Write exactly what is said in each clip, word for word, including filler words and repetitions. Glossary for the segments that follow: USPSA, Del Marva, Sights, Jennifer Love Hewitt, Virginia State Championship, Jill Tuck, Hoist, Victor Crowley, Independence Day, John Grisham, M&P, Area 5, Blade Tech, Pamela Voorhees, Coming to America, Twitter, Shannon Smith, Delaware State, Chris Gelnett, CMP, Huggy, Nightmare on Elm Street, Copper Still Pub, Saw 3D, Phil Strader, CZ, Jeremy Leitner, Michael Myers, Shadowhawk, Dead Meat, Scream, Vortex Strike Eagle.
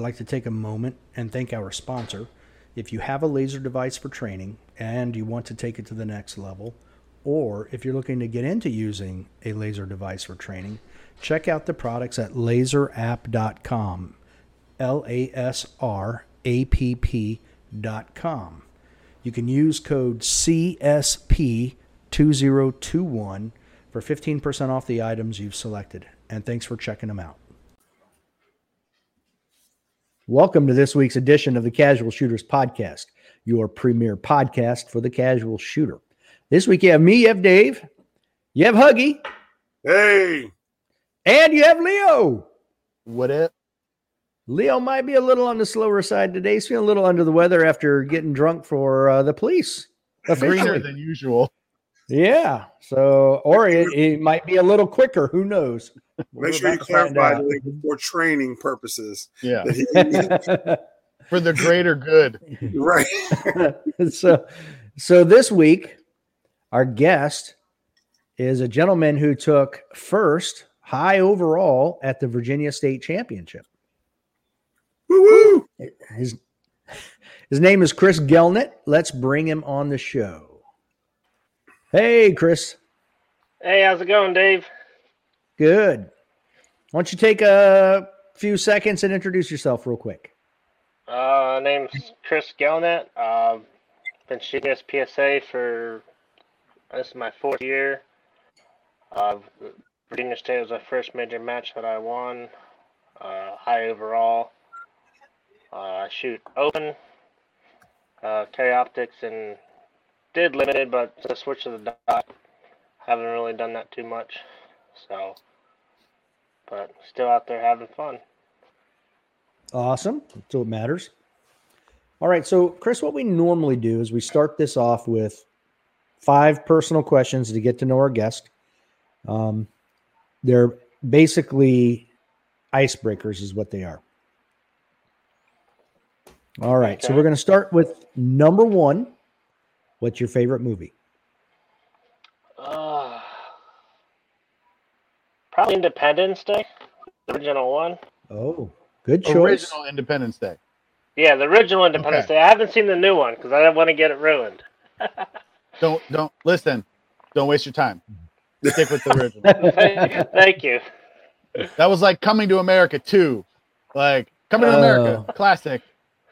I'd like to take a moment and thank our sponsor. If you have a laser device for training and you want to take it to the next level, or if you're looking to get into using a laser device for training, check out the products at laser app dot com, L A S R A P P dot com. You can use code C S P twenty twenty-one for fifteen percent off the items you've selected. And thanks for checking them out. Welcome to this week's edition of the Casual Shooters Podcast, your premier podcast for the casual shooter. This week you have me, you have Dave, you have Huggy. Hey! And you have Leo. What up? Leo might be a little on the slower side today. He's feeling a little under the weather after getting drunk for uh, the police. Greener than usual. Yeah. So, or it, it might be a little quicker. Who knows? Make sure you clarify for training purposes. Yeah. For the greater good. Right. so, so this week, our guest is a gentleman who took first high overall at the Virginia State Championship. Woo-woo! His, his name is Chris Gelnett. Let's bring him on the show. Hey, Chris. Hey, how's it going, Dave? Good. Why don't you take a few seconds and introduce yourself real quick? Uh, name's Chris Gelnett. Uh, been shooting U S P S A for, this is my fourth year. Uh, Virginia State was my first major match that I won. Uh, high overall. Uh, I shoot open, uh, carry optics, and did limited, but the switch to the dot, haven't really done that too much. So, but still out there having fun. Awesome. That's what matters. All right. So, Chris, what we normally do is we start this off with five personal questions to get to know our guest. Um, they're basically icebreakers, is what they are. All right. Okay. So, we're going to start with number one. What's your favorite movie? Uh, probably Independence Day, the original one. Oh, good choice. Original Independence Day. Yeah, the original Independence okay. Day. I haven't seen the new one because I don't want to get it ruined. don't don't listen. Don't waste your time. Stick with the original. Thank you. Thank you. That was like Coming to America two, like Coming to uh, America, classic.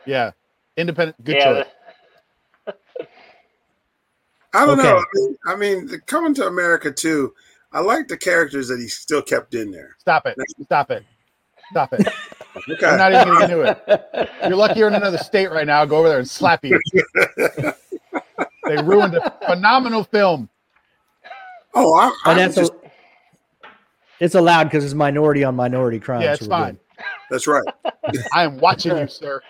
Yeah, Independent. Good yeah, choice. The- I don't okay. know. I mean, I mean the Coming to America too. I like the characters that he still kept in there. Stop it. Stop it. Stop it. Okay. I'm not even going to do it. You're lucky you're in another state right now. I'll go over there and slap you. They ruined a phenomenal film. Oh, I, I and that's just... a, it's allowed because it's minority on minority crime. Yeah, it's so fine. Good. That's right. I am watching you, sir.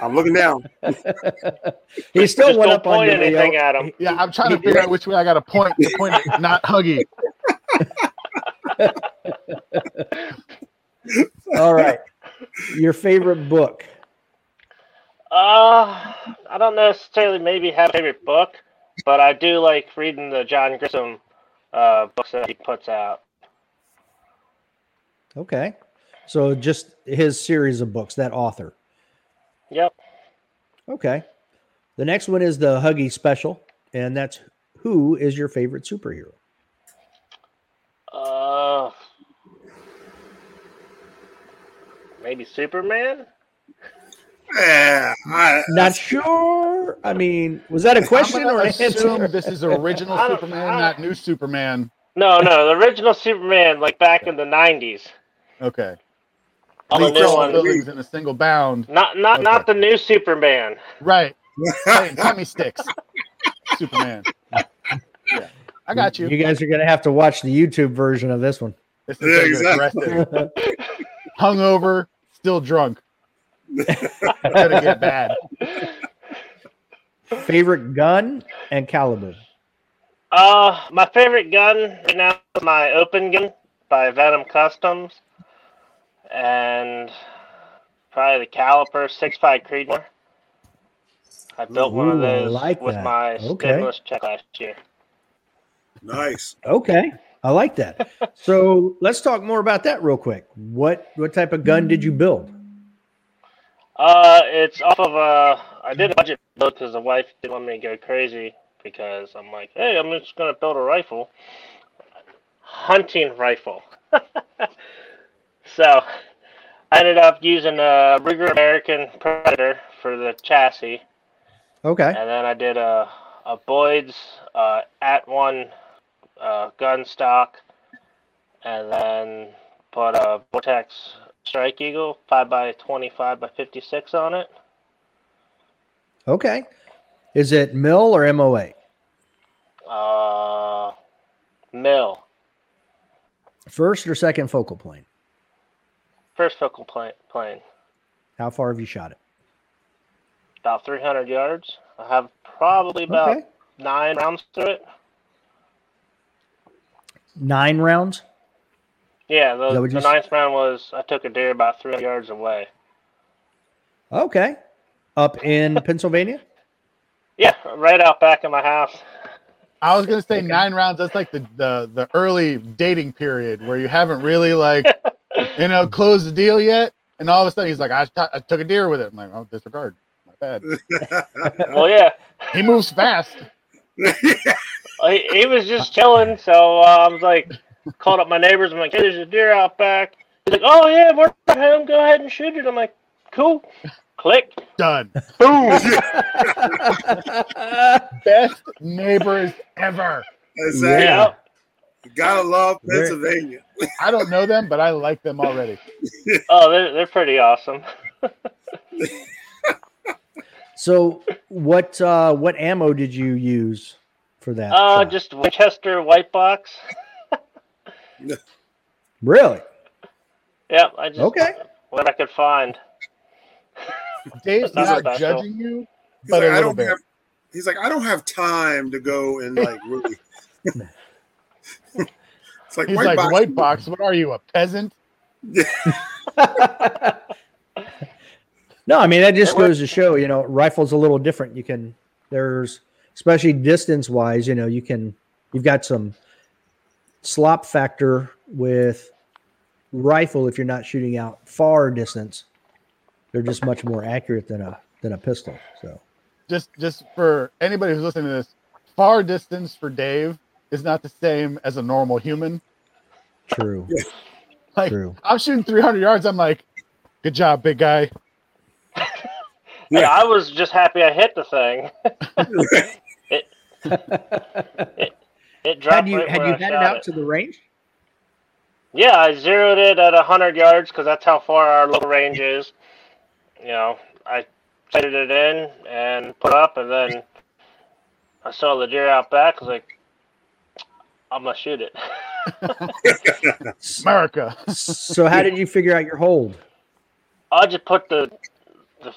I'm looking down. He still went up on anything at him. Yeah, I'm trying to figure out which way I got to point. The point is not Huggy. All right. Your favorite book? Uh, I don't necessarily maybe have a favorite book, but I do like reading the John Grisham uh, books that he puts out. Okay. So just his series of books, that author. Yep. Okay. The next one is the Huggy special, and that's who is your favorite superhero? Uh, maybe Superman? Yeah, I, not sure. I mean, was that a question or an answer? This is original Superman, not new Superman. No, no, the original Superman, like back in the nineties. Okay. All the in a single bound. Not not okay. not the new Superman. Right. Hey, Tommy Sticks. Superman. Yeah. I got you. You guys are gonna have to watch the YouTube version of this one. This is yeah, exactly. Hungover, still drunk. Gonna get bad. Favorite gun and caliber. Uh my favorite gun right now is my open gun by Venom Customs. And probably the caliper six five Creedmoor. I built Ooh, one of those like with that. my okay. stimulus check last year. Nice. Okay, I like that. So let's talk more about that real quick. What what type of gun did you build? Uh, it's off of, uh, I did a budget build because the wife didn't want me to go crazy because I'm like, hey, I'm just going to build a rifle. Hunting rifle. So, I ended up using a Ruger American Predator for the chassis. Okay. And then I did a, a Boyd's uh, At one uh, gun stock. And then put a Vortex Strike Eagle five by twenty-five by fifty-six on it. Okay. Is it mil or M O A? Uh, mil. First or second focal plane? First focal plane. How far have you shot it? About three hundred yards. I have probably about okay. nine rounds through it. Nine rounds? Yeah, the, the ninth round was I took a deer about three yards away. Okay. Up in Pennsylvania? Yeah, right out back in my house. I was going to say okay. nine rounds. That's like the, the, the early dating period where you haven't really, like, you know, closed the deal yet. And all of a sudden he's like, I, t- I took a deer with it. I'm like, oh, disregard. My bad. Well, yeah. He moves fast. he, he was just chilling. So uh, I was like, called up my neighbors. I'm like, hey, there's a deer out back. He's like, oh, yeah, we're at home. Go ahead and shoot it. I'm like, cool. Click. Done. Boom. Best neighbors ever. Exactly. Yeah. Gotta love Pennsylvania. I don't know them, but I like them already. Oh, they're, they're pretty awesome. So what uh, what ammo did you use for that? Uh, just Winchester White Box. Really? Yep. I just, okay. What I could find. Dave's not judging you, but a little bit. He's like, I don't have time to go and like really. It's like, he's white like, box. White box, what are you, a peasant? No, I mean, that just goes to show, you know, rifles a little different. You can, there's, especially distance-wise, you know, you can, you've got some slop factor with rifle if you're not shooting out far distance. They're just much more accurate than a than a pistol. So, just just for anybody who's listening to this, far distance for Dave is not the same as a normal human. True. Like, True. I'm shooting three hundred yards. I'm like, good job, big guy. Yeah, I was just happy I hit the thing. it, it, it dropped. Had you, right had you had it out it. to the range? Yeah, I zeroed it at one hundred yards because that's how far our local range is. You know, I sighted it in and put up, and then I saw the deer out back. I was like, I'm going to shoot it. America. So how did you figure out your hold? I just put the the,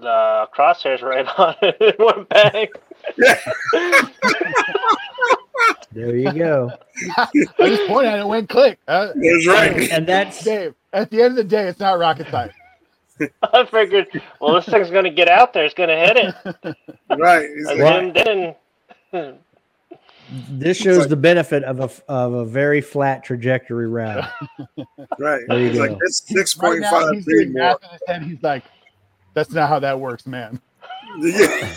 the crosshairs right on it. It went bang. There you go. I just pointed at it and went click. Uh, that's right. And that's Dave. At the end of the day, it's not rocket science. I figured, well, this thing's going to get out there. It's going to hit it. Right. And then, then. This shows like, the benefit of a of a very flat trajectory round. Right. He's like, it's six point five. Right, he's, doing math in his head. He's like, that's not how that works, man. Yeah.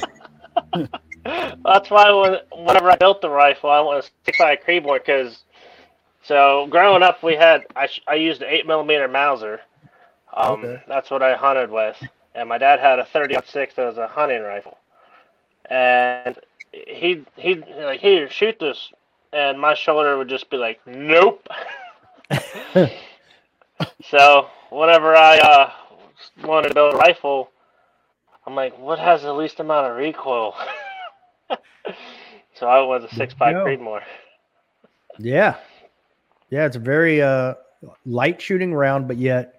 That's why when, whenever I built the rifle, I want to stick by a Creedmoor because, so growing up, we had, I, I used an eight millimeter Mauser. Um, okay. That's what I hunted with, and my dad had a thirty-six that was a hunting rifle, and he he like here shoot this, and my shoulder would just be like nope. So whenever I uh, wanted to build a rifle, I'm like, what has the least amount of recoil? So I was a six-pipe no. Creedmoor. Yeah, yeah, it's a very uh, light shooting round, but yet.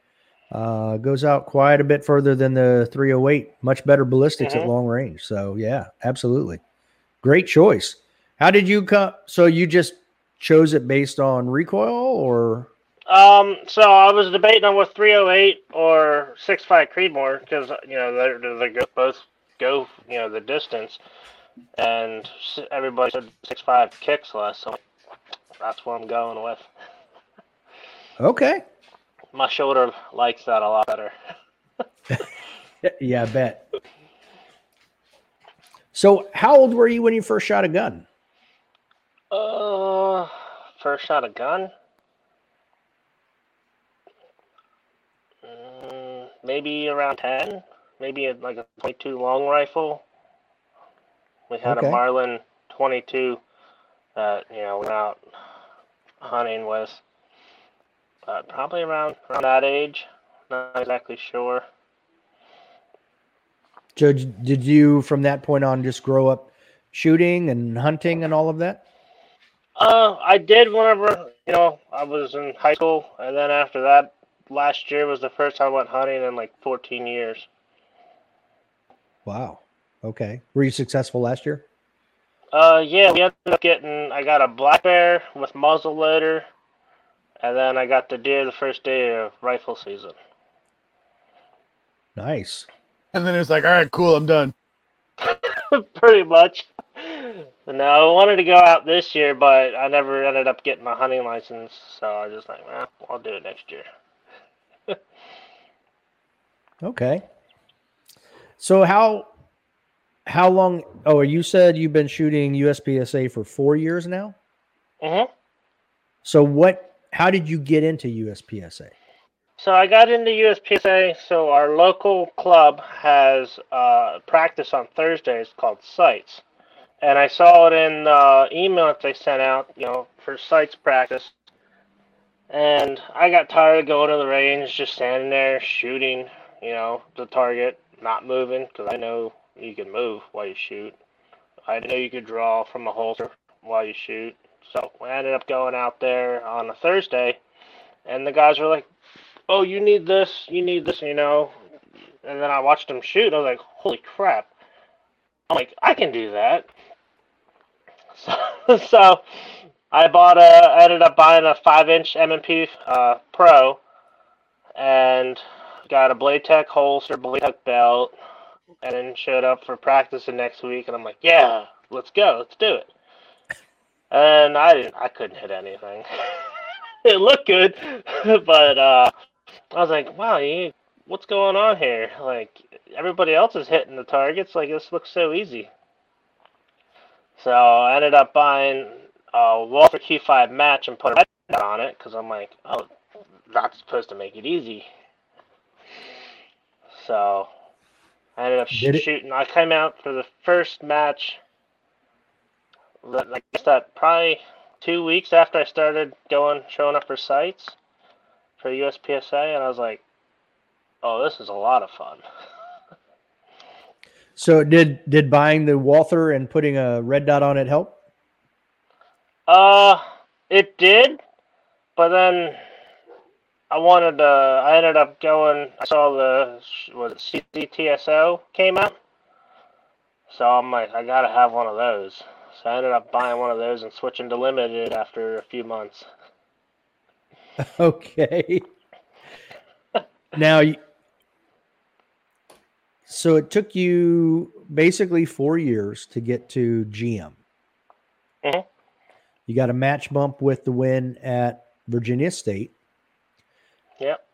Uh, goes out quite a bit further than the three oh eight. Much better ballistics mm-hmm. at long range. So yeah, absolutely, great choice. How did you come? So you just chose it based on recoil, or? Um, so I was debating on what three oh eight or six point five Creedmoor because you know they're, they're both go you know the distance, and everybody said six point five kicks less. So that's what I'm going with. Okay. My shoulder likes that a lot better. Yeah, I bet. So how old were you when you first shot a gun? Uh, first shot a gun? Mm, maybe around ten. Maybe a, like a point two long rifle. We had okay. a Marlin twenty-two that, you know, went out hunting with. Uh, probably around, around that age. Not exactly sure. So did you, from that point on, just grow up shooting and hunting and all of that? Uh, I did whenever, you know, I was in high school. And then after that, last year was the first time I went hunting in like fourteen years. Wow. Okay. Were you successful last year? Uh, yeah, we ended up getting, I got a black bear with muzzle loader. And then I got the deer the first day of rifle season. Nice. And then it was like, all right, cool, I'm done. Pretty much. Now, I wanted to go out this year, but I never ended up getting my hunting license. So I was just like, well, I'll do it next year. Okay. So how how long? Oh, you said you've been shooting U S P S A for four years now? Mm-hmm. So what? How did you get into U S P S A? So I got into U S P S A. So our local club has uh, practice on Thursdays called Sights. And I saw it in the uh, email that they sent out, you know, for Sights practice. And I got tired of going to the range, just standing there shooting, you know, the target, not moving, because I know you can move while you shoot. I know you could draw from a holster while you shoot. So we ended up going out there on a Thursday, and the guys were like, oh, you need this, you need this, you know. And then I watched them shoot, and I was like, holy crap. I'm like, I can do that. So, so I bought a, ended up buying a five-inch M and P uh, Pro, and got a Blade Tech holster, Blade Tech belt, and then showed up for practice the next week, and I'm like, yeah, let's go, let's do it. And I didn't, I couldn't hit anything. It looked good, but uh, I was like, wow, you, what's going on here? Like, everybody else is hitting the targets. Like, this looks so easy. So I ended up buying a Walter Q five match and put a red dot on it because I'm like, oh, that's supposed to make it easy. So I ended up sh- shooting. I came out for the first match. I guess that probably two weeks after I started going, showing up for Sights for U S P S A, and I was like, oh, this is a lot of fun. So did did buying the Walther and putting a red dot on it help? Uh, it did, but then I wanted to, I ended up going, I saw the, was it C C T S O came out? So I'm like, I gotta have one of those. So I ended up buying one of those and switching to limited after a few months. Okay. Now, so it took you basically four years to get to G M. Mm-hmm. You got a match bump with the win at Virginia State. Yep.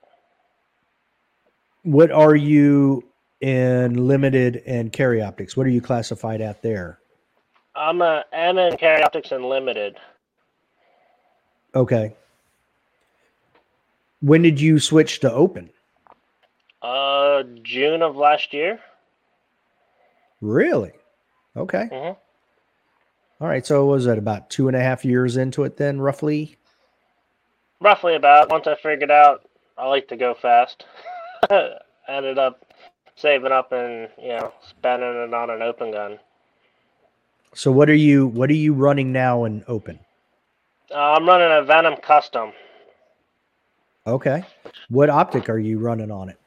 What are you in limited and carry optics? What are you classified at there? I'm a I'm in carry optics and limited. Okay. When did you switch to open? Uh, June of last year. Really? Okay. Mm-hmm. All right. So was that about two and a half years into it then, roughly? Roughly about. Once I figured out I like to go fast, ended up saving up and, you know, spending it on an open gun. So what are you what are you running now in open? Uh, I'm running a Venom Custom. Okay. What optic are you running on it?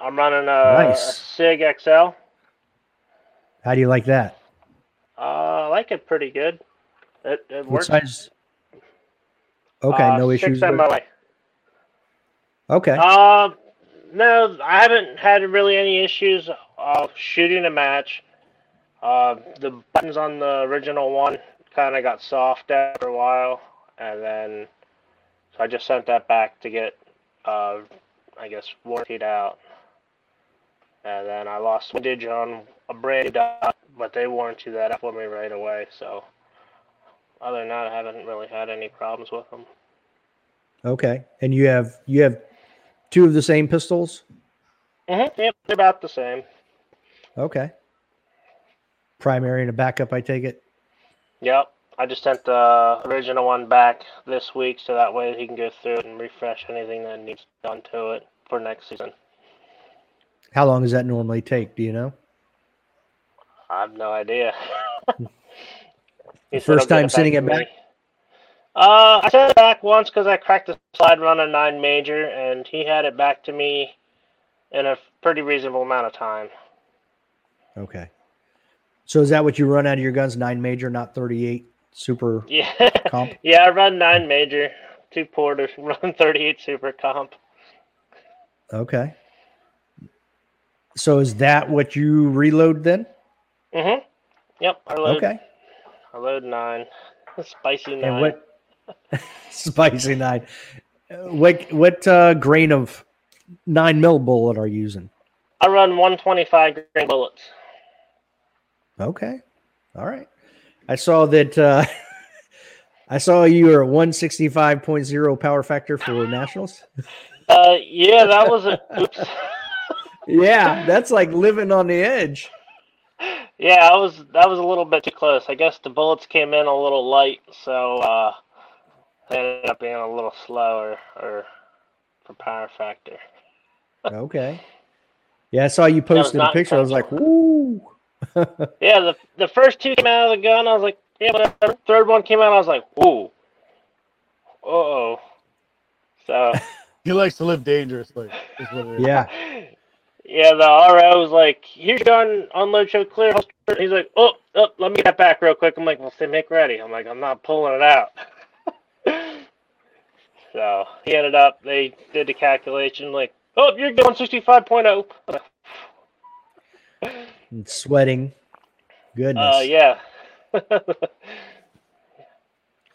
I'm running a, nice. a Sig X L. How do you like that? Uh, I like it pretty good. It, it works. Size? Okay, uh, no issues. six M O A. Okay. Uh, no, I haven't had really any issues of shooting a match. Uh, the buttons on the original one kind of got soft after a while, and then so I just sent that back to get, uh, I guess, warrantied out. And then I lost windage on a brand dot, but they warranted that up for me right away. So other than that, I haven't really had any problems with them. Okay. And you have you have two of the same pistols? Mm-hmm. Yep, they're about the same. Okay. Primary and a backup, I take it? Yep. I just sent the original one back this week, so that way he can go through it and refresh anything that needs done to it for next season. How long does that normally take? Do you know? I have no idea. First time it sending it back? Uh, I sent it back once because I cracked the slide run on nine major, and he had it back to me in a pretty reasonable amount of time. Okay. So is that what you run out of your guns? Nine major, not thirty-eight? Super yeah. comp? Yeah, I run nine major, two porters, run thirty-eight super comp. Okay. So is that what you reload then? Mm-hmm. Yep, I load. Okay. I load nine. Spicy nine. And what, spicy nine. What what uh, grain of nine mil bullet are you using? I run one twenty-five grain bullets. Okay. All right. I saw that. Uh, I saw you were a one sixty-five point oh power factor for nationals. Uh, yeah, that was a. Oops. Yeah, that's like living on the edge. Yeah, I was. That was a little bit too close. I guess the bullets came in a little light, so uh, they ended up being a little slower or for power factor. Okay. Yeah, I saw you posted a picture. Possible. I was like, woo. Yeah, the the first two came out of the gun. I was like, yeah, but the third one came out. I was like, whoa, uh-oh. So he likes to live dangerously. Yeah, yeah. The R O was like, here's your gun, unload, show, clear. He's like, oh, oh, let me get that back real quick. I'm like, well, say make ready. I'm like, I'm not pulling it out. So he ended up. They did the calculation. Like, oh, you're going sixty-five point oh. And sweating. Goodness. Uh, yeah.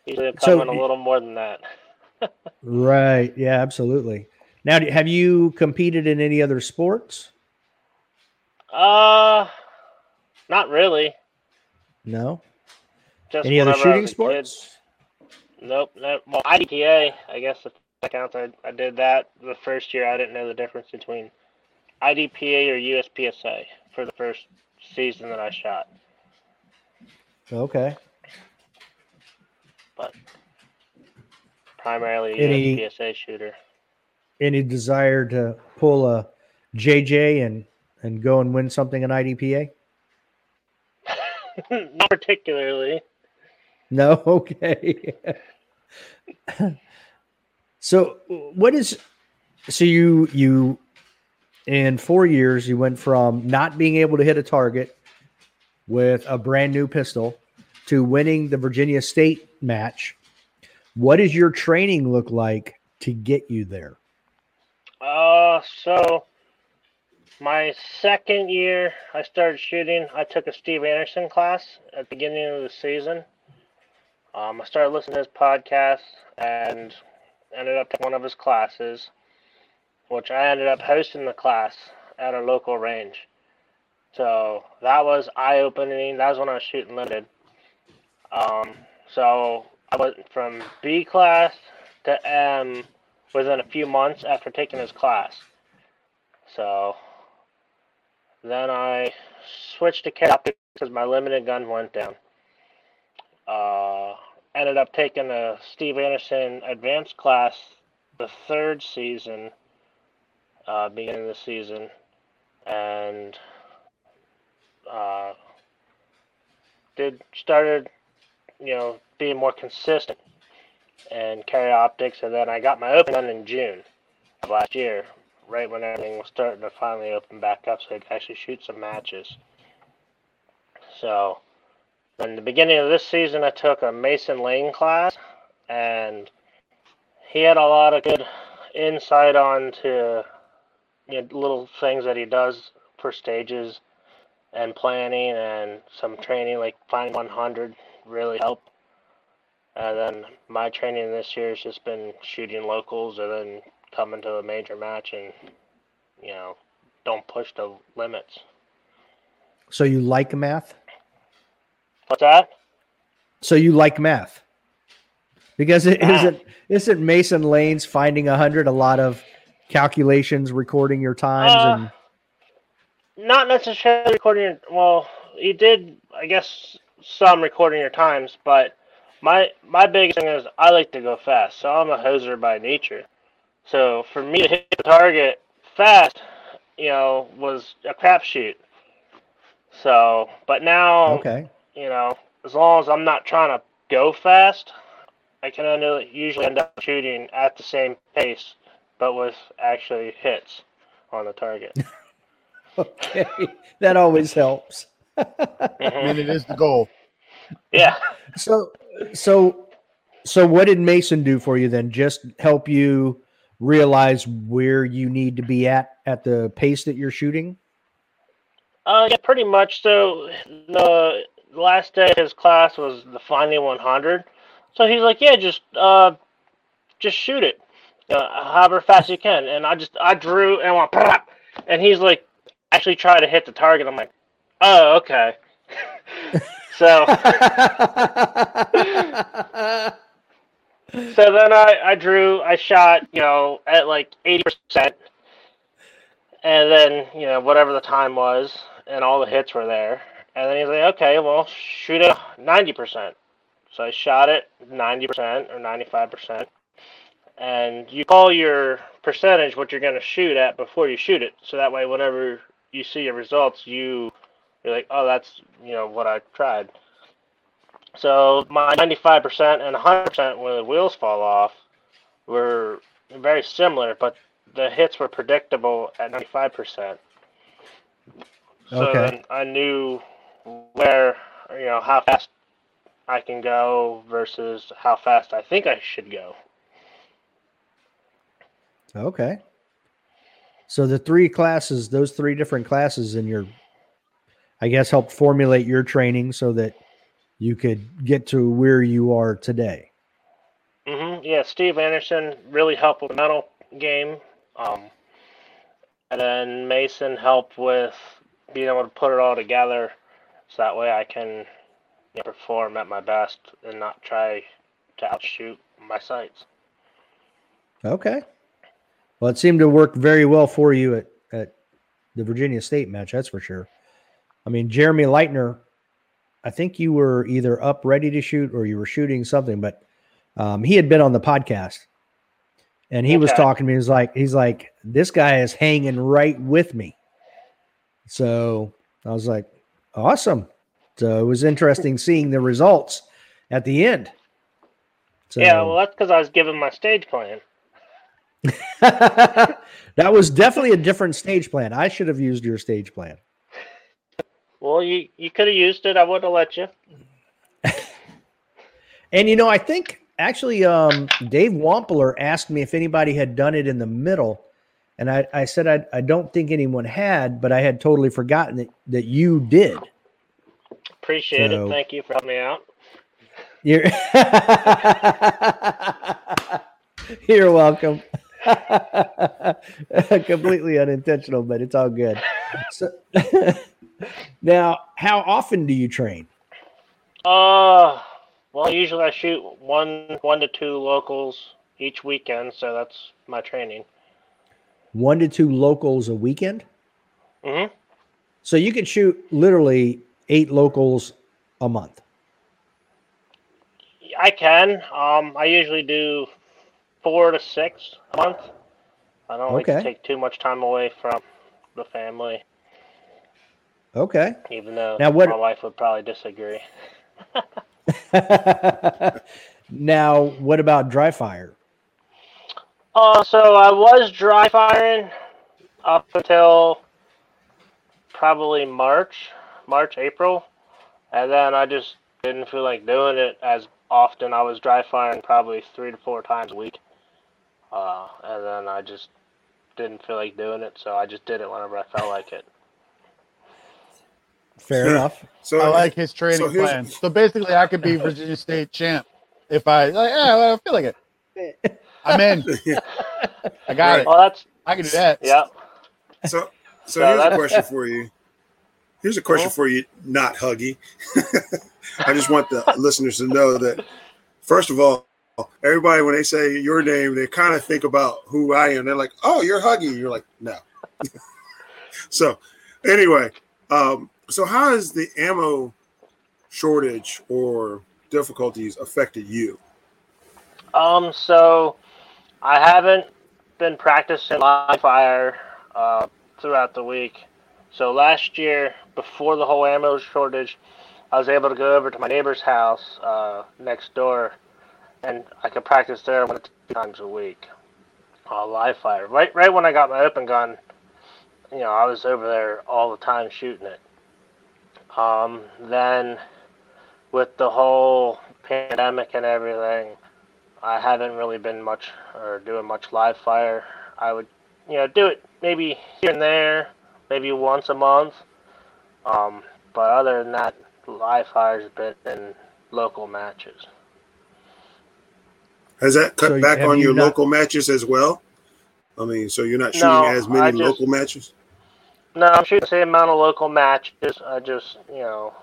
Usually I'm coming so, a little more than that. Right. Yeah, absolutely. Now, have you competed in any other sports? Uh, not really. No? Just any other shooting sports? Kid. Nope. No, well, I D P A, I guess if that counts, I, I did that the first year. I didn't know the difference between I D P A or U S P S A for the first season that I shot. Okay. But primarily any, U S P S A shooter. Any desire to pull a J J and, and go and win something in I D P A? Not particularly. No? Okay. So what is... So you... you in four years, you went from not being able to hit a target with a brand new pistol to winning the Virginia State match. What does your training look like to get you there? Uh, so my second year I started shooting, I took a Steve Anderson class at the beginning of the season. Um, I started listening to his podcast and ended up taking one of his classes, which I ended up hosting the class at a local range. So that was eye-opening. That was when I was shooting limited. Um, so I went from B class to M within a few months after taking his class. So then I switched to cap because my limited gun went down. Uh, ended up taking a Steve Anderson advanced class the third season, Uh, beginning of the season, and uh, did started, you know, being more consistent and carry optics, and then I got my open gun in June of last year, right when everything was starting to finally open back up, so I could actually shoot some matches. So, in the beginning of this season, I took a Mason Lane class, and he had a lot of good insight onto, you know, little things that he does for stages and planning and some training, like finding one hundred really helped. And then my training this year has just been shooting locals and then coming to a major match and, you know, don't push the limits. So you like math? What's that? So you like math? Because it math. isn't isn't Mason Lane's Finding one hundred a lot of calculations, recording your times? Uh, and not necessarily recording your... Well, he did, I guess, some recording your times, but my my biggest thing is I like to go fast, so I'm a hoser by nature. So for me to hit the target fast, you know, was a crapshoot. So, but now, okay. you know, as long as I'm not trying to go fast, I can usually end up shooting at the same pace, but with actually hits on the target. Okay, that always helps. Mm-hmm. I mean, it is the goal. Yeah. So, so, so, what did Mason do for you then? Just help you realize where you need to be at at the pace that you're shooting? Uh, yeah, pretty much. So the last day of his class was the Finding one hundred. So he's like, yeah, just uh, just shoot it, uh, however fast you can. And I just I drew and went, pop, and he's like, actually try to hit the target. I'm like, oh, okay. so, so then I, I drew, I shot, you know, at like eighty percent. And then, you know, whatever the time was, and all the hits were there. And then he's like, okay, well, shoot it ninety percent. So I shot it ninety percent or ninety-five percent. And you call your percentage what you're going to shoot at before you shoot it. So that way, whenever you see your results, you, you're like, oh, that's, you know, what I tried. So my ninety-five percent and one hundred percent when the wheels fall off were very similar, but the hits were predictable at ninety-five percent. So okay. I knew where, you know, how fast I can go versus how fast I think I should go. Okay. So the three classes, those three different classes in your, I guess, helped formulate your training so that you could get to where you are today. Mm-hmm. Yeah, Steve Anderson really helped with the mental game. Um, and then Mason helped with being able to put it all together so that way I can, you know, perform at my best and not try to outshoot my sights. Okay. Well, it seemed to work very well for you at, at the Virginia State match, that's for sure. I mean, Jeremy Leitner, I think you were either up ready to shoot or you were shooting something, but um, he had been on the podcast. And he okay. was talking to me. He's like, he's like, this guy is hanging right with me. So I was like, awesome. So it was interesting seeing the results at the end. So, yeah, well, that's because I was given my stage plan. That was definitely a different stage plan. I should have used your stage plan. Well, you, you could have used it. I wouldn't have let you. And, you know, I think... Actually, um, Dave Wampler asked me if anybody had done it in the middle, and I, I said I, I don't think anyone had, but I had totally forgotten that, that you did. Appreciate so, it. Thank you for helping me out. You're, you're welcome. Completely unintentional, but it's all good. So, now, how often do you train? Uh... Well, usually I shoot one one to two locals each weekend, so that's my training. One to two locals a weekend? Mm-hmm. So you could shoot literally eight locals a month? I can. Um, I usually do four to six a month. I don't okay. like to take too much time away from the family. Okay. Even though now what... my wife would probably disagree. Now, what about dry fire? Uh, so I was dry firing up until probably March, March, April. And then I just didn't feel like doing it as often. I was dry firing probably three to four times a week. Uh, and then I just didn't feel like doing it. So I just did it whenever I felt like it. Fair enough. So I like his training so plan. So basically, I could be Virginia State champ if I like. Yeah, I feel like it. I'm in. I got right. it. Well, that's I can do that. Yeah. So So no, here's that... a question for you. Here's a question well, for you, not Huggy. I just want the listeners to know that, first of all, everybody, when they say your name, they kind of think about who I am. They're like, oh, you're Huggy. You're like, no. So anyway, um, so how has the ammo shortage or difficulties affected you? Um, so I haven't been practicing live fire uh, throughout the week. So last year, before the whole ammo shortage, I was able to go over to my neighbor's house uh, next door, and I could practice there one to two times a week. Uh, live fire. Right right when I got my open gun, you know, I was over there all the time shooting it. Um, then with the whole pandemic and everything, I haven't really been much or doing much live fire. I would, you know, do it maybe here and there, maybe once a month. Um, but other than that, live fire's been in local matches. Has that cut so back on you your not, local matches as well? I mean, so you're not shooting no, as many just, local matches? No, I'm shooting the same amount of local matches. I just, you know,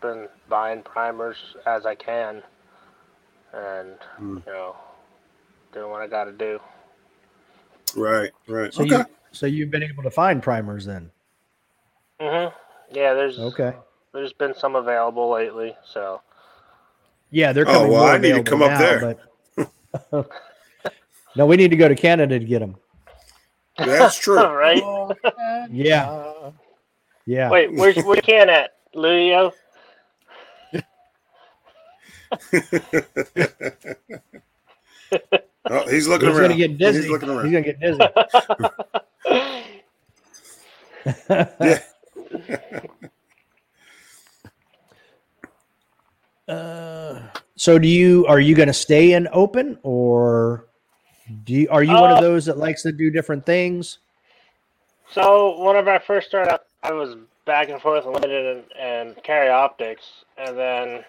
been buying primers as I can and, mm. you know, doing what I got to do. Right, right. So okay. You, so you've been able to find primers then? Mm-hmm. Yeah, there's, okay. there's been some available lately, so. Yeah, they're coming oh, well, more I need to come now, up there. But... No, we need to go to Canada to get them. That's true, right? Yeah, yeah. Wait, where's where can at, Leo? Oh, he's looking he's around. Gonna get dizzy. He's looking around. He's gonna get dizzy. Yeah. Uh. So do you, are you going to stay in open, or do you, are you uh, one of those that likes to do different things? So whenever I first started out, I was back and forth and limited and, and carry optics. And then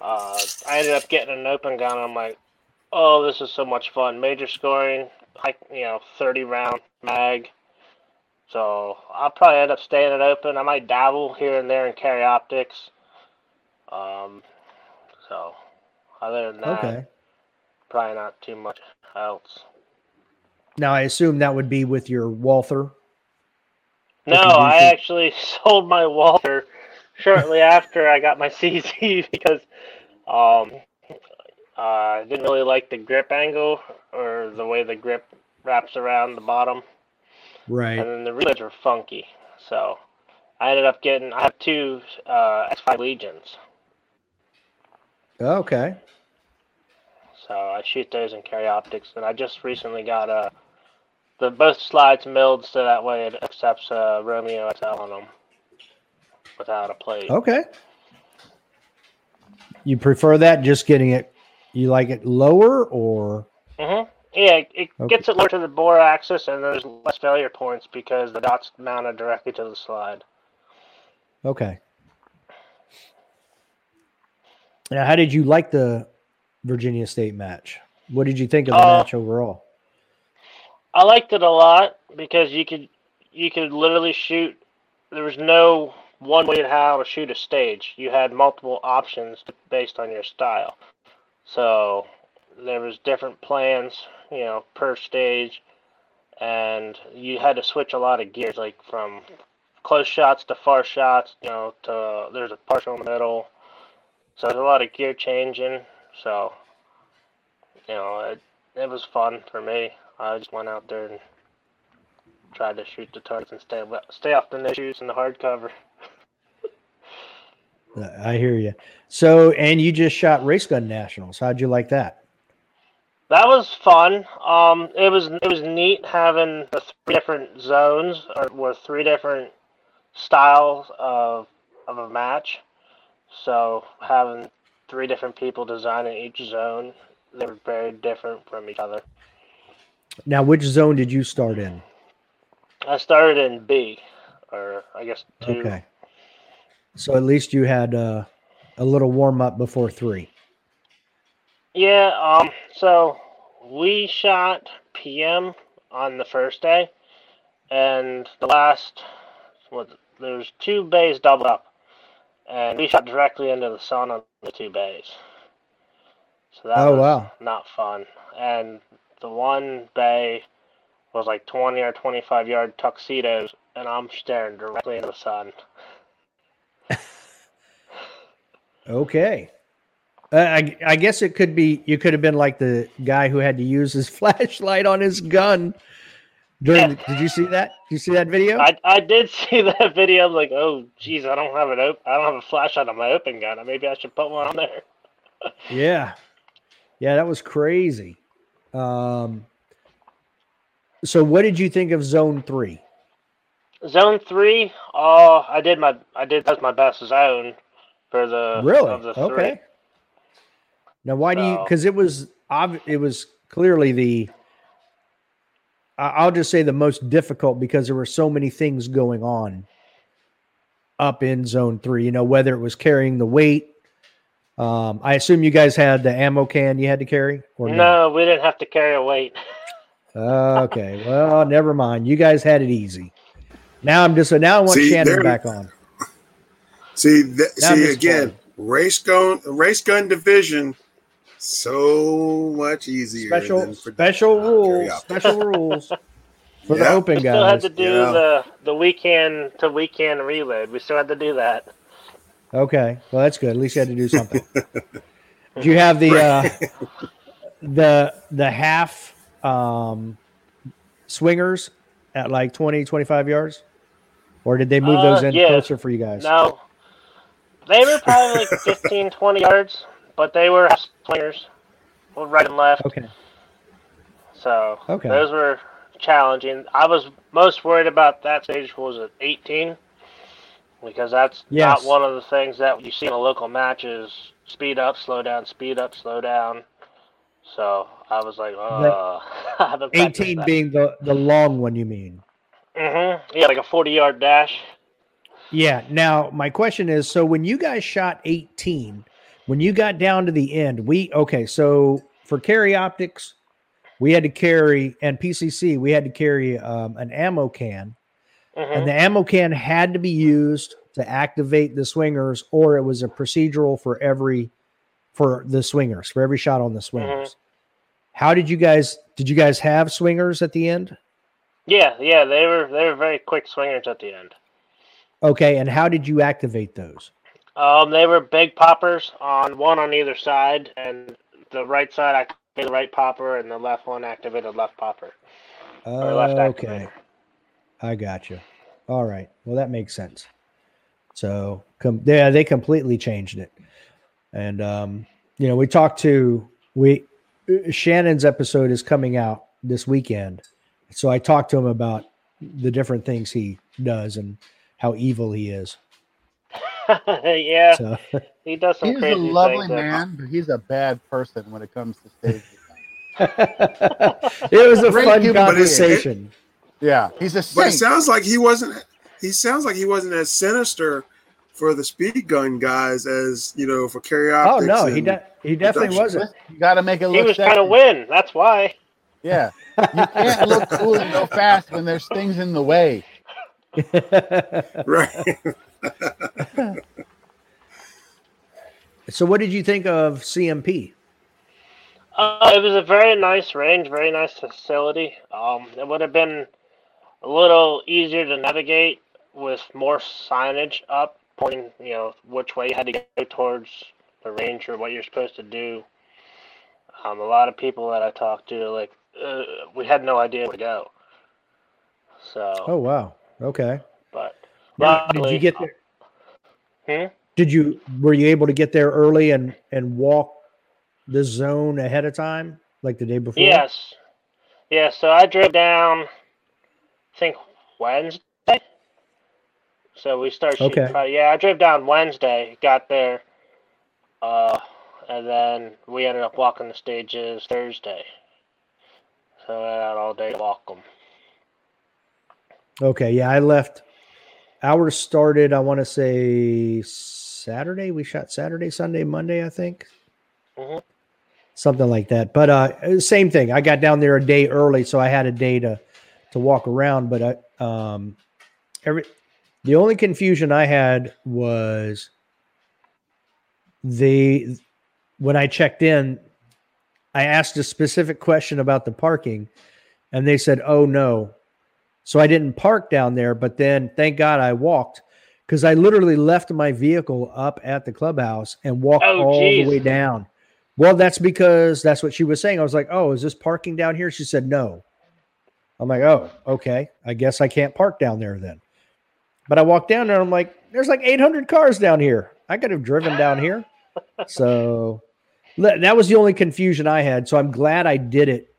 uh, I ended up getting an open gun. And I'm like, oh, this is so much fun. Major scoring, like, you know, thirty round mag. So I'll probably end up staying in open. I might dabble here and there in carry optics. Um, so. Other than that, okay. probably not too much else. Now, I assume that would be with your Walther? No, I think? actually sold my Walther shortly after I got my C Z because um, I didn't really like the grip angle or the way the grip wraps around the bottom. Right. And then the reels are funky. So I ended up getting, I have two uh, X five Legions. Okay. So I shoot those and carry optics, and I just recently got uh, the both slides milled so that way it accepts uh, Romeo X L on them without a plate. Okay. You prefer that? Just getting it? You like it lower or? Mm-hmm. Yeah, it okay. gets it lower to the bore axis, and there's less failure points because the dot's mounted directly to the slide. Okay. Now, how did you like the Virginia State match? What did you think of the uh, match overall? I liked it a lot because you could you could literally shoot. There was no one way to how to shoot a stage. You had multiple options based on your style. So there was different plans, you know, per stage, and you had to switch a lot of gears, like from close shots to far shots. You know, to there's a partial in the middle. So there's a lot of gear changing, so, you know, it, it was fun for me. I just went out there and tried to shoot the targets and stay stay off the no shoots and the hardcover. I hear you. So, and you just shot Race Gun Nationals. How'd you like that? That was fun. Um, it was it was neat having the three different zones or with three different styles of of a match. So having three different people designing each zone, they were very different from each other. Now, which zone did you start in? I started in B, or I guess two. Okay. So at least you had uh, a little warm-up before three. Yeah, Um. so we shot P M on the first day, and the last, what, there's two bays doubled up, and we shot directly into the sun on the two bays. So that oh, was wow. not fun. And the one bay was like twenty or twenty-five yard tuxedos, and I'm staring directly into the sun. Okay. Uh, I, I guess it could be, you could have been like the guy who had to use his flashlight on his gun. During the, did you see that? Did you see that video? I, I did see that video. I'm like, oh, geez, I don't have an op- I don't have a flashlight on my open gun. Maybe I should put one on there. Yeah. Yeah, that was crazy. Um, so what did you think of zone three? Zone three, oh, I did my, I did, that's my best zone for the, really? Of the three. Okay. Now, why so. do you, because it was, it was clearly the, I'll just say the most difficult because there were so many things going on up in zone three, you know, whether it was carrying the weight. Um, I assume you guys had the ammo can you had to carry? Or no, not? We didn't have to carry a weight. Okay. Well, never mind. You guys had it easy. Now I'm just, now I want see, Shannon there, back on. See, th- see again, playing. race gun, race gun division. So much easier. Special, than for, special uh, rules, special rules for yeah. the open guys. We still guys. had to do yeah. the, the weekend to weekend reload. We still had to do that. Okay, well that's good. At least you had to do something. Do you have the uh, the the half um, swingers at like twenty, twenty-five yards, or did they move uh, those in yeah. closer for you guys? No, they were probably like fifteen, twenty yards, but they were swingers, right and left. Okay. So okay. those were challenging. I was most worried about that stage was at eighteen. Because that's yes. not one of the things that you see in a local match is speed up, slow down, speed up, slow down. So I was like, uh, eighteen being the, the long one, you mean? Mm-hmm. Yeah, like a forty-yard dash. Yeah. Now, my question is, so when you guys shot eighteen, when you got down to the end, we, okay, so for carry optics, we had to carry, and P C C, we had to carry um, an ammo can. Mm-hmm. And the ammo can had to be used to activate the swingers, or it was a procedural for every for the swingers, for every shot on the swingers. Mm-hmm. How did you guys did you guys have swingers at the end? Yeah, yeah, they were they were very quick swingers at the end. Okay, and how did you activate those? Um, they were big poppers on one on either side, and the right side activated the right popper, and the left one activated left popper. Or left activator. Okay. I got you. All right. Well, that makes sense. So, com- yeah, they completely changed it. And, um, you know, we talked to, we Shannon's episode is coming out this weekend. So I talked to him about the different things he does and how evil he is. Yeah. So, he does some he's crazy things. He's a lovely man, but he's a bad person when it comes to stage design. It was a Great fun conversation. Yeah, he's a saint. But it sounds like he wasn't. He sounds like he wasn't as sinister for the speed gun guys as you know for carry optics. Oh no, he de- he definitely wasn't. You got to make it look. He was trying to win. That's why. Yeah, you can't look cool and go fast when there's things in the way. Right. So, what did you think of C M P? Uh, it was a very nice range, very nice facility. Um, it would have been a little easier to navigate with more signage up, pointing, you know, which way you had to go towards the range or what you're supposed to do. Um, a lot of people that I talked to, like, uh, we had no idea where to go. So. Oh wow. Okay. But now, luckily, did you get there? Um, hmm? Did you were you able to get there early and, and walk the zone ahead of time, like the day before? Yes. Yeah. So I drove down, I think Wednesday. So we started shooting. Okay. Friday. Yeah, I drove down Wednesday, got there, uh, and then we ended up walking the stages Thursday. So I had all day to walk them. Okay. Yeah, I left. Ours started, I want to say Saturday. We shot Saturday, Sunday, Monday, I think. Mm-hmm. Something like that, but uh, same thing. I got down there a day early, so I had a day to to walk around. But I, Um, every the only confusion I had was the when I checked in, I asked a specific question about the parking, and they said, "Oh no." So I didn't park down there, but then thank God I walked, because I literally left my vehicle up at the clubhouse and walked oh, all geez. the way down. Well, that's because that's what she was saying. I was like, oh, is this parking down here? She said, no. I'm like, oh, okay. I guess I can't park down there then. But I walked down there and I'm like, there's like eight hundred cars down here. I could have driven down here. So that was the only confusion I had. So I'm glad I did it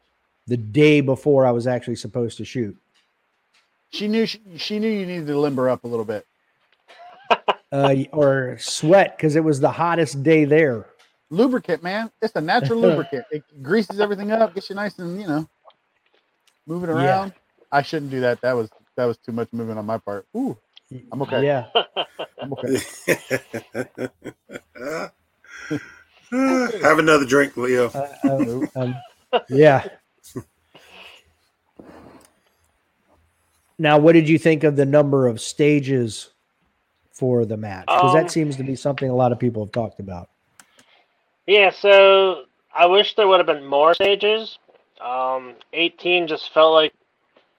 the day before I was actually supposed to shoot. She knew she, she knew you needed to limber up a little bit, uh, or sweat, because it was the hottest day there. Lubricant, man, it's a natural lubricant. It greases everything up, gets you nice and, you know, moving around. Yeah. I shouldn't do that. That was that was too much movement on my part. Ooh, I'm okay. Yeah, I'm okay. Have another drink, Leo. Uh, um, um, yeah. Now, what did you think of the number of stages for the match? Because um, that seems to be something a lot of people have talked about. Yeah, so I wish there would have been more stages. Um, eighteen just felt like,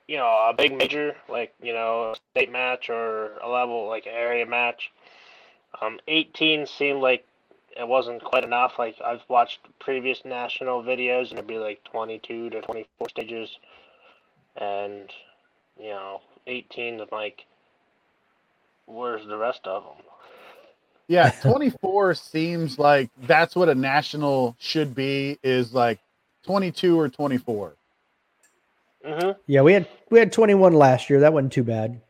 you know, a big major, like, you know, a state match or a level, like, area match. Um, eighteen seemed like it wasn't quite enough. Like, I've watched previous national videos, and it'd be like twenty-two to twenty-four stages. And... you know, eighteen of like, where's the rest of them? Yeah, twenty-four seems like that's what a national should be, is like twenty-two or twenty-four. Mm-hmm. Yeah, we had we had twenty-one last year. That wasn't too bad.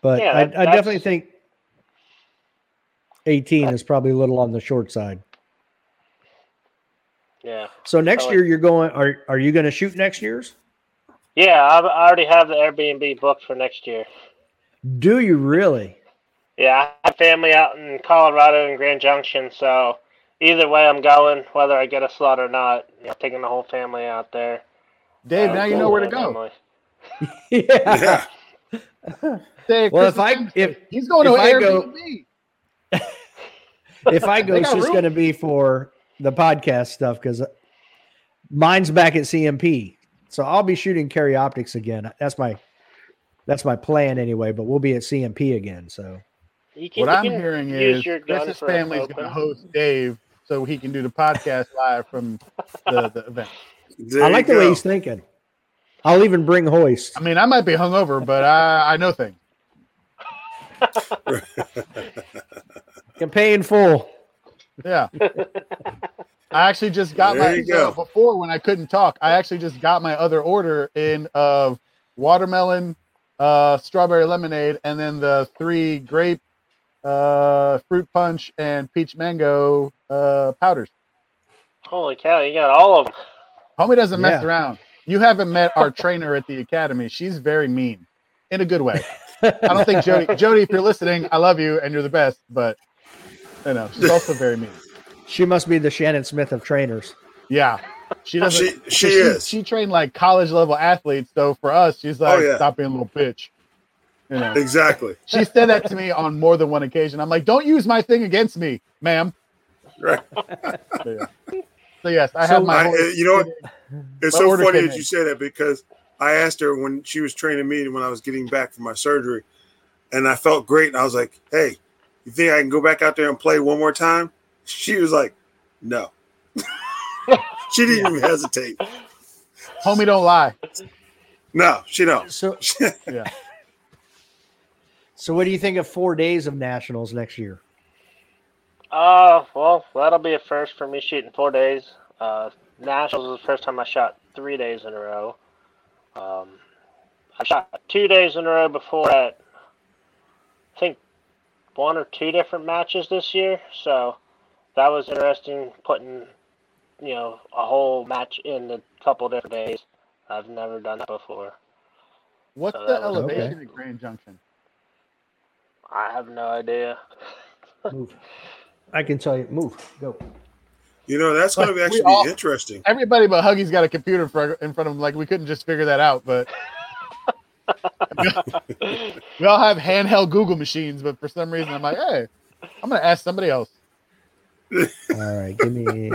But yeah, that, I, I definitely think eighteen is probably a little on the short side. Yeah. So next probably. year you're going, are, are you going to shoot next year's? Yeah, I already have the Airbnb booked for next year. Do you really? Yeah, I have family out in Colorado and Grand Junction, so either way I'm going, whether I get a slot or not. You know, taking the whole family out there. Dave, now you know where to go. Yeah. yeah. Dave, well, if I if he's going to Airbnb, if I go, it's just going to be for the podcast stuff, because mine's back at C M P. So I'll be shooting Karyoptics again. That's my, that's my plan anyway. But we'll be at C M P again. So you can, what you I'm hearing is Chris's family's going to host Dave so he can do the podcast live from the, the event. There I like the go. way he's thinking. I'll even bring Hoist. I mean, I might be hungover, but I, I know things. Can pay in full. Yeah. I actually just got there my go. uh, before when I couldn't talk. I actually just got my other order in of watermelon, uh, strawberry lemonade, and then the three grape, uh, fruit punch, and peach mango uh, powders. Holy cow! You got all of them. Homie doesn't yeah. mess around. You haven't met our trainer at the academy. She's very mean, in a good way. I don't think Jody. Jody, if you're listening, I love you and you're the best, but you know she's also very mean. She must be the Shannon Smith of trainers. Yeah. She doesn't. She, she, she is. She trained like college level athletes. So for us, she's like, oh, yeah. stop being a little bitch. You know? Exactly. She said that to me on more than one occasion. I'm like, don't use my thing against me, ma'am. Right. So, yeah. so yes, I so have my. I, you know what? It's so funny that you say that, because I asked her when she was training me and when I was getting back from my surgery, and I felt great. And I was like, hey, you think I can go back out there and play one more time? She was like, no. She didn't yeah. even hesitate. Homie don't lie. No, she don't. So, yeah. So what do you think of four days of nationals next year? Uh, well, that'll be a first for me shooting four days. Uh, nationals was the first time I shot three days in a row. Um, I shot two days in a row before that. I think one or two different matches this year, so... that was interesting, putting, you know, a whole match in a couple different days. I've never done that before. What's so the elevation okay. at Grand Junction? I have no idea. Move. I can tell you. Move. Go. You know, that's going like, to actually all, be interesting. Everybody but Huggy's got a computer in front of him. Like, we couldn't just figure that out, but We all have handheld Google machines, but for some reason I'm like, hey, I'm going to ask somebody else. All right, give me.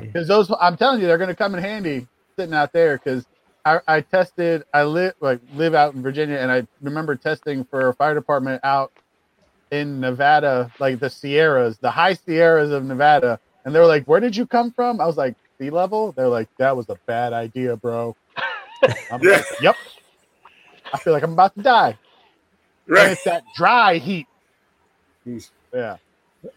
Because those, I'm telling you, they're going to come in handy sitting out there. Because I, I tested, I live like live out in Virginia, and I remember testing for a fire department out in Nevada, like the Sierras, the high Sierras of Nevada. And they were like, "Where did you come from?" I was like, "Sea level." They're like, "That was a bad idea, bro." I'm like, yep. I feel like I'm about to die. Right. And it's that dry heat. Jeez. Yeah.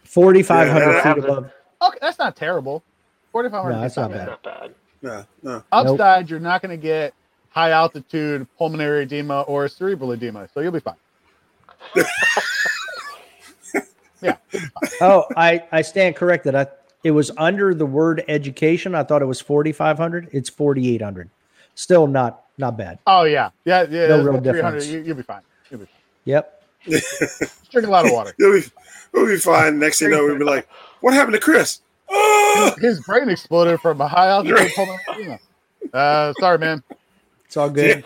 forty-five hundred yeah, feet above. Okay, that's not terrible. forty-five hundred No, that's not bad. Not bad. No, no. Upside, nope. You're not going to get high altitude pulmonary edema or cerebral edema, so you'll be fine. Yeah. Be fine. Oh, I, I stand corrected. I it was under the word education. I thought it was forty-five hundred It's forty-eight hundred Still not not bad. Oh yeah, yeah, yeah. No real difference. You, you'll be fine. You'll be fine. Yep. Drink a lot of water. You'll be, we'll be fine. Next thing you know, we'll be like, "What happened to Chris?" Oh! His brain exploded from a high altitude pulmonary. Uh, sorry, man. It's all good. Yeah.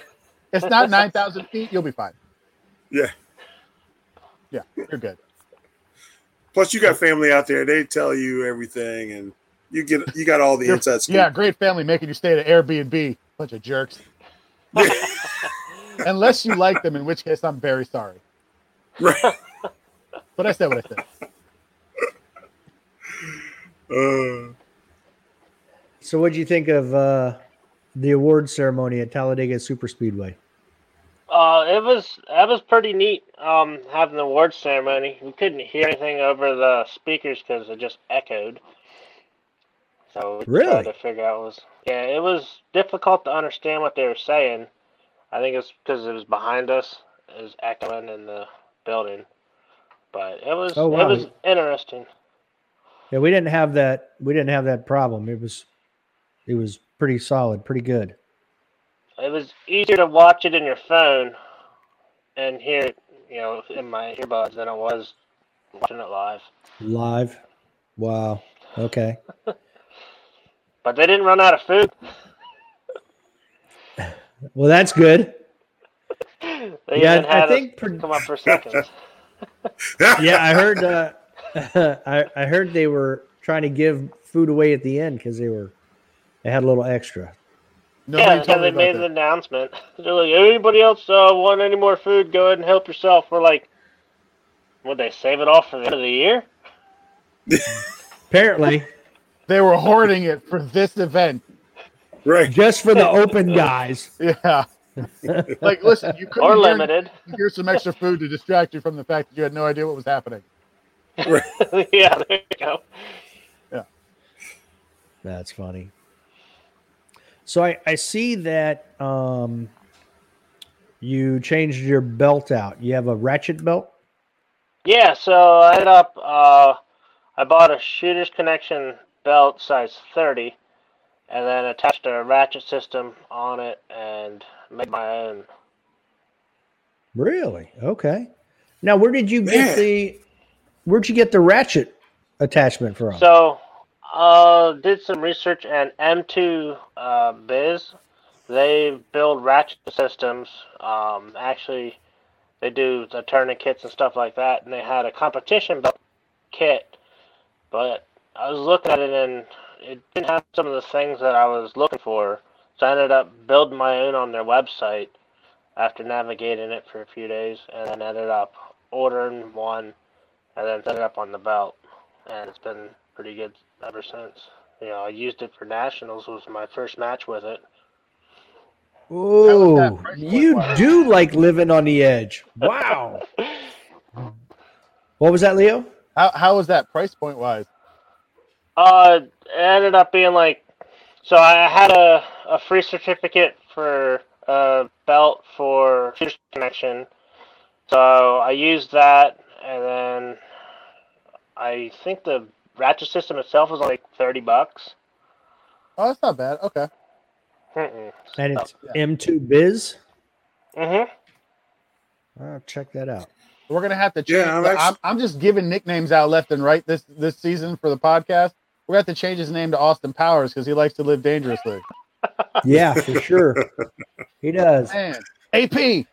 It's not nine thousand feet. You'll be fine. Yeah. Yeah, you're good. Plus, you got family out there. They tell you everything, and you get you got all the inside scoop. Yeah, great family making you stay at Airbnb. Bunch of jerks. Yeah. Unless you like them, in which case I'm very sorry. Right. But I said what I said. Uh, so what did you think of uh, the award ceremony at Talladega Super Speedway? Uh, it was that was pretty neat um, having the award ceremony. We couldn't hear anything over the speakers because it just echoed. So we really? tried to figure out what was yeah. It was difficult to understand what they were saying. I think it's because it was behind us. It was echoing in the building, but it was oh, wow. it was interesting. Yeah, we didn't have that. We didn't have that problem. It was it was pretty solid, pretty good. It was easier to watch it in your phone and hear it, you know, in my earbuds than it was watching it live. Live? Wow. Okay. But they didn't run out of food. Well, that's good. They yeah, even had I think per- come up for seconds. Yeah, I heard. Uh, I, I heard they were trying to give food away at the end because they were they had a little extra. Nobody yeah, and they made that. an announcement. They're like, anybody else uh, want any more food? Go ahead and help yourself. We're like, would they save it all for the end of the year? Apparently, they were hoarding it for this event, right? Just for the open guys. Yeah. Like, listen, you couldn't or limited. Hear, here's some extra food to distract you from the fact that you had no idea what was happening. Right. Yeah, there you go. Yeah, that's funny. So I, I see that um, you changed your belt out. You have a ratchet belt? Yeah, so I ended up, uh, I bought a Shooter's Connection belt size thirty and then attached a ratchet system on it and made my own. Really? Okay. Now, where did you get the... Where'd you get the ratchet attachment from? So, uh, did some research and M two uh, Biz. They build ratchet systems. Um, actually, they do the tourniquets and stuff like that. And they had a competition belt kit, but I was looking at it and it didn't have some of the things that I was looking for. So I ended up building my own on their website after navigating it for a few days, and then ended up ordering one. And then set it up on the belt, and it's been pretty good ever since. You know, I used it for nationals. It was my first match with it. Oh, you do like living on the edge. Wow. What was that, Leo? How how was that price point wise? Uh, it ended up being like, so I had a, a free certificate for a belt for Shooter's Connection. So I used that. And then I think the ratchet system itself was like thirty bucks Oh, that's not bad. Okay. Mm-mm. And it's oh, yeah. M two Biz? Mm-hmm. I'll check that out. We're going to have to change. Yeah, I'm, actually... I'm, I'm just giving nicknames out left and right this, this season for the podcast. We're going to have to change his name to Austin Powers because he likes to live dangerously. Yeah, for sure. He does. Man. A P,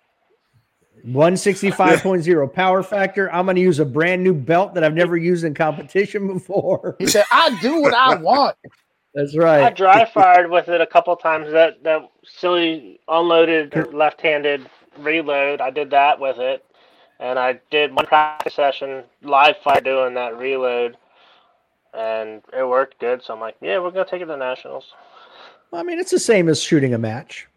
one sixty-five point oh power factor. I'm going to use a brand new belt that I've never used in competition before. He said, I do what I want. That's right. I dry fired with it a couple times. That that silly unloaded left-handed reload. I did that with it, and I did one practice session live fire doing that reload, and it worked good. So I'm like, yeah, we're gonna take it to nationals. Well, I mean, it's the same as shooting a match.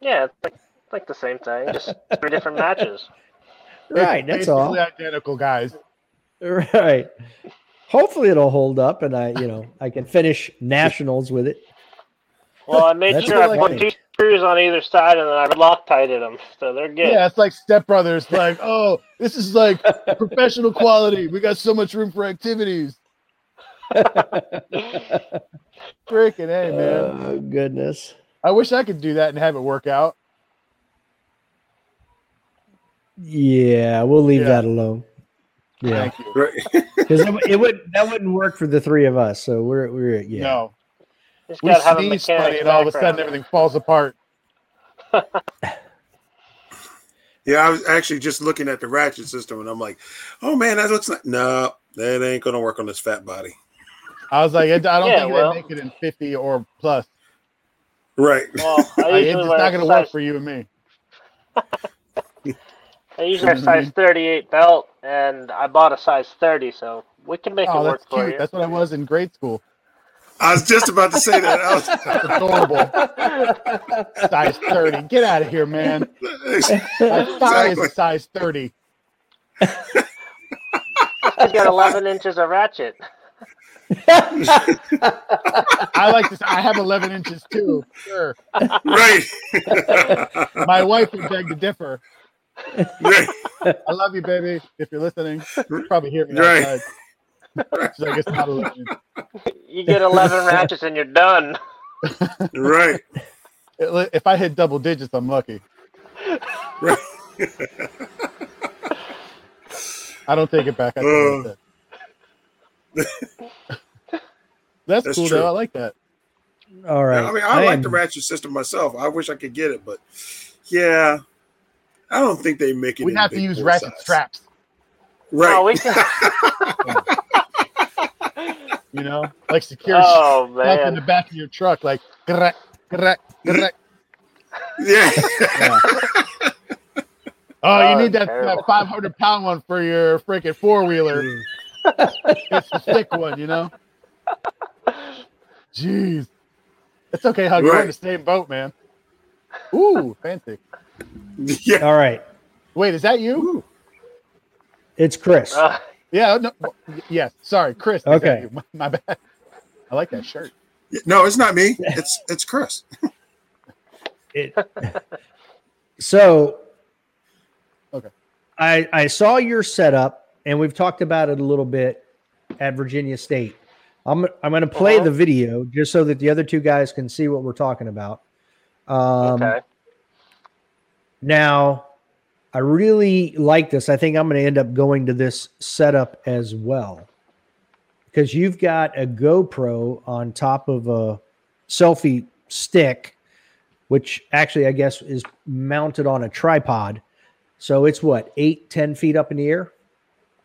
Yeah, it's like, like the same thing, just three different matches. Right. That's basically all identical guys. Right. Hopefully it'll hold up, and I, you know, I can finish nationals with it. Well, I made sure I put two screws on either side, and then I Loctited them, so they're good. Yeah, it's like Step Brothers. Like, oh, this is like professional quality. We got so much room for activities. Freaking A, man! Oh goodness! I wish I could do that and have it work out. Yeah, we'll leave yeah. that alone. Yeah, because it, it would that wouldn't work for the three of us. So we're we're yeah. No, we sneeze have a funny, background. And all of a sudden everything falls apart. Yeah, I was actually just looking at the ratchet system, and I'm like, oh man, that looks like no, that ain't gonna work on this fat body. I was like, I don't yeah, think well, they make it in fifty or plus. Right. Well, I like, it's not gonna size... work for you and me. I usually have a size thirty-eight belt, and I bought a size thirty, so we can make oh, it work that's for cute. You. That's what I was in grade school. I was just about to say that. I was... That's adorable. Size thirty. Get out of here, man. Exactly. My thigh is a size thirty. He's got eleven inches of ratchet. I like this. I have eleven inches, too. Sure. Right. My wife would beg to differ. I love you, baby. If you're listening, you probably hear me right. outside. So I guess not eleven. You get eleven ratchets and you're done. Right. If I hit double digits, I'm lucky. Right. I don't take it back. I uh, that. that's, that's cool, true. Though. I like that. All right. I mean, I, I like am... the ratchet system myself. I wish I could get it, but yeah. I don't think they make it. We have to use ratchet size. Straps. Right. Oh, we can... you know, like secure oh, man. In the back of your truck, like. Grr, grr, grr. Yeah. yeah. Oh, you need that, that five hundred pound one for your freaking four wheeler. It's the thick one, you know? Jeez. It's okay, Huggy. Right. We're in the same boat, man. Ooh, fancy. Yeah. All right. Wait, is that you? It's Chris. Uh, yeah. No. Yeah. Sorry, Chris. Okay. My, my bad. I like that shirt. No, it's not me. It's it's Chris. it. So. Okay. I I saw your setup, and we've talked about it a little bit at Virginia State. I'm I'm going to play uh-huh. the video just so that the other two guys can see what we're talking about. Um, okay. Now, I really like this. I think I'm going to end up going to this setup as well because you've got a GoPro on top of a selfie stick, which actually, I guess, is mounted on a tripod. So it's what, eight, ten feet up in the air?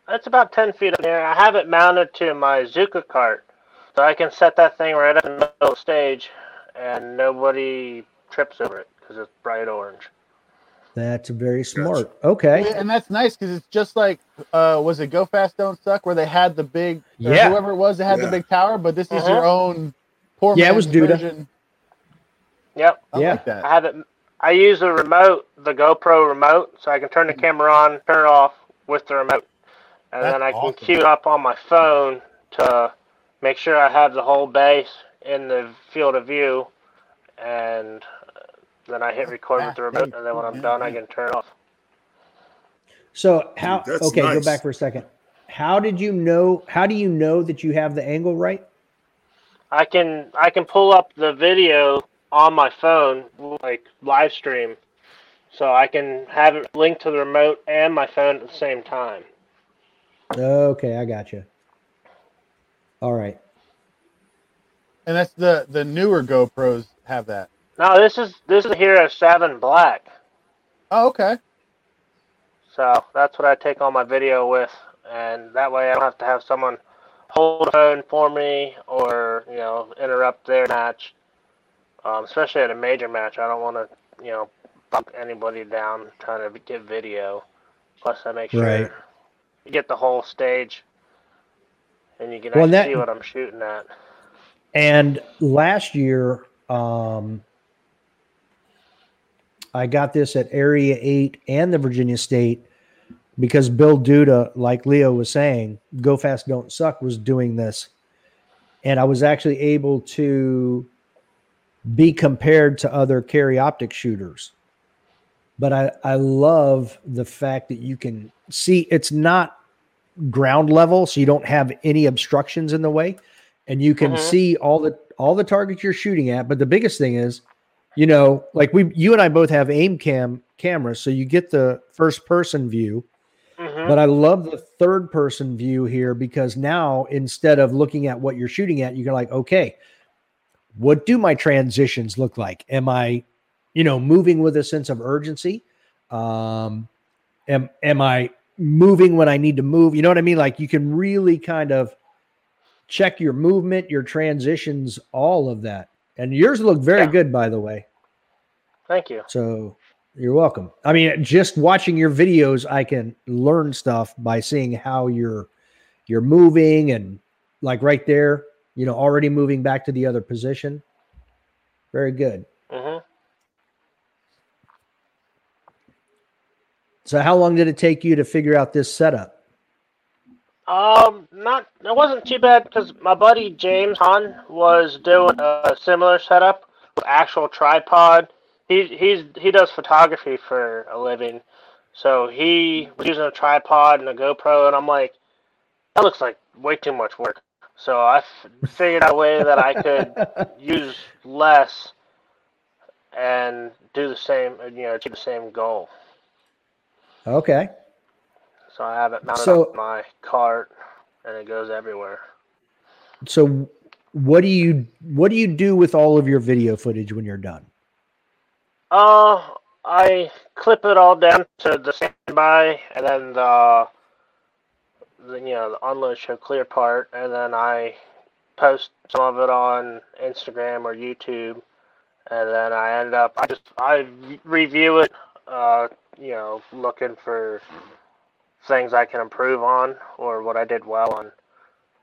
That's about ten feet up in the air. I have it mounted to my Zuka cart, so I can set that thing right up in the middle of the stage and nobody trips over it because it's bright orange. That's very smart. Okay. Yeah, and that's nice because it's just like, uh, was it Go Fast, Don't Suck, where they had the big, yeah. whoever it was that had yeah. the big tower, but this uh-huh. is your own poor yeah, man's it was Duda. Version. Yep. I yeah. like that. I, have it, I use the remote, the GoPro remote, so I can turn the camera on, turn it off with the remote. And that's then I can awesome. Queue it up on my phone to make sure I have the whole base in the field of view and... Then I hit record with the remote, and then when I'm done, I can turn it off. So how? That's okay, nice. Go back for a second. How did you know? How do you know that you have the angle right? I can I can pull up the video on my phone, like live stream, so I can have it linked to the remote and my phone at the same time. Okay, I got you. All right. And that's the the newer GoPros have that. No, this is this is the Hero seven Black. Oh, okay. So that's what I take all my video with, and that way I don't have to have someone hold a phone for me or, you know, interrupt their match. Um, especially at a major match, I don't want to, you know, bump anybody down trying to get video. Plus, I make sure right. you get the whole stage and you can well, actually that, see what I'm shooting at. And last year, um, I got this at Area eight and the Virginia State because Bill Duda, like Leo was saying, Go Fast Don't Suck was doing this. And I was actually able to be compared to other carry optic shooters. But I, I love the fact that you can see it's not ground level, so you don't have any obstructions in the way. And you can mm-hmm. see all the all the targets you're shooting at. But the biggest thing is, you know, like we you and I both have aim cam cameras, so you get the first person view. Mm-hmm. But I love the third person view here because now instead of looking at what you're shooting at, you're like, okay, what do my transitions look like? Am I, you know, moving with a sense of urgency? Um, am, am I moving when I need to move? You know what I mean? Like you can really kind of check your movement, your transitions, all of that. And yours look very yeah. good, by the way. Thank you. So you're welcome. I mean, just watching your videos, I can learn stuff by seeing how you're, you're moving and like right there, you know, already moving back to the other position. Very good. Mm-hmm. So how long did it take you to figure out this setup? Um, not, it wasn't too bad because my buddy James Hahn was doing a similar setup with actual tripod. He, he's, he does photography for a living. So he was using a tripod and a GoPro and I'm like, that looks like way too much work. So I f- figured out a way that I could use less and do the same, you know, achieve the same goal. Okay. So I have it mounted so, up my cart, and it goes everywhere. So, what do you what do you do with all of your video footage when you're done? Uh, I clip it all down to the standby, and then the, the you know the unload show clear part, and then I post some of it on Instagram or YouTube, and then I end up I just I review it. Uh, you know, looking for things I can improve on or what I did well on.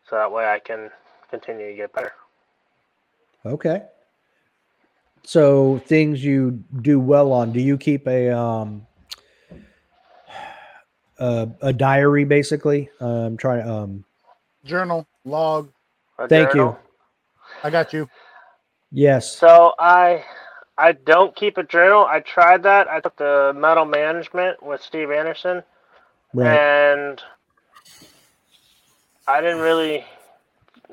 So that way I can continue to get better. Okay. So things you do well on, do you keep a, um, a, a diary basically? I'm um, trying to, um, journal log. Thank journal. you. I got you. Yes. So I, I don't keep a journal. I tried that. I took the metal management with Steve Anderson. Right. And I didn't really,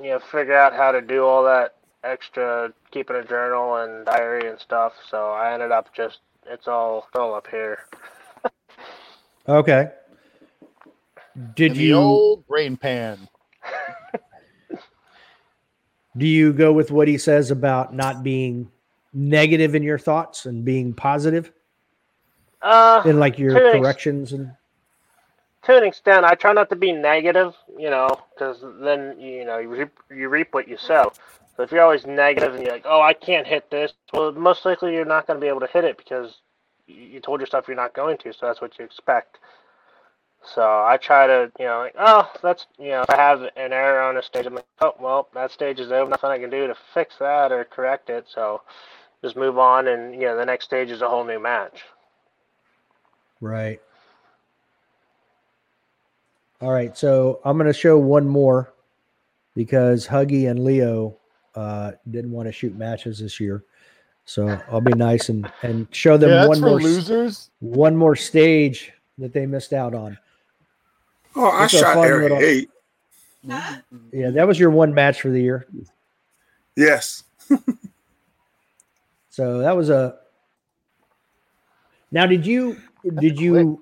you know, figure out how to do all that extra keeping a journal and diary and stuff. So I ended up just, it's all, it's all up here. Okay. Did you... The old brain pan. Do you go with what he says about not being negative in your thoughts and being positive? Uh, in like your corrections and... To an extent, I try not to be negative, you know, because then, you know, you reap, you reap what you sow. So if you're always negative and you're like, oh, I can't hit this, well, most likely you're not going to be able to hit it because you told yourself you're not going to, so that's what you expect. So I try to, you know, like, oh, that's, you know, if I have an error on a stage, I'm like, oh, well, that stage is over, nothing I can do to fix that or correct it, so just move on and, you know, the next stage is a whole new match. Right. All right, so I'm going to show one more because Huggy and Leo uh, didn't want to shoot matches this year, so I'll be nice and, and show them yeah, one more losers. one more stage that they missed out on. Oh, I it's shot Area little... eight. Yeah, that was your one match for the year. Yes. So that was a. Now, did you did you?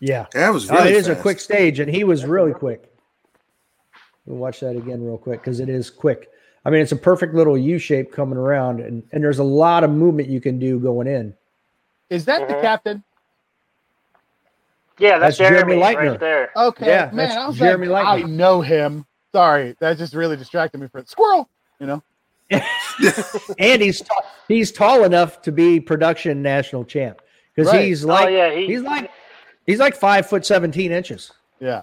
Yeah, that was really oh, it fast. Is a quick stage, and he was really quick. We'll watch that again real quick because it is quick. I mean, it's a perfect little U shape coming around, and, and there's a lot of movement you can do going in. Is that mm-hmm. the captain? Yeah, that's, that's Jeremy, Jeremy Leitner. Right there. Okay, yeah, man, that's I was Jeremy like, Leitner. I know him. Sorry, that just really distracted me for it. Squirrel, you know. And he's t- he's tall enough to be production national champ because right. he's like oh, yeah, he, he's like he's like five foot seventeen inches. Yeah.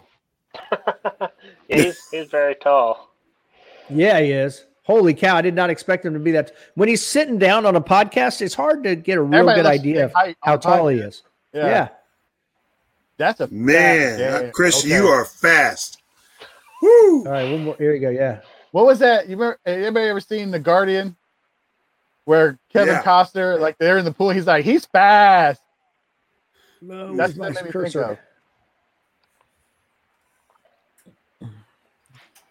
yeah, he's he's very tall. Yeah, he is. Holy cow! I did not expect him to be that. T- when he's sitting down on a podcast, it's hard to get a real Everybody good idea of how tall he is. Yeah. yeah. That's a man, yeah, yeah. Chris. Okay. You are fast. Woo! All right, one more. Here we go. Yeah. What was that? You remember? Anybody ever seen The Guardian, where Kevin yeah. Costner, like they're in the pool, he's like, he's fast. No, that's what that made me think of.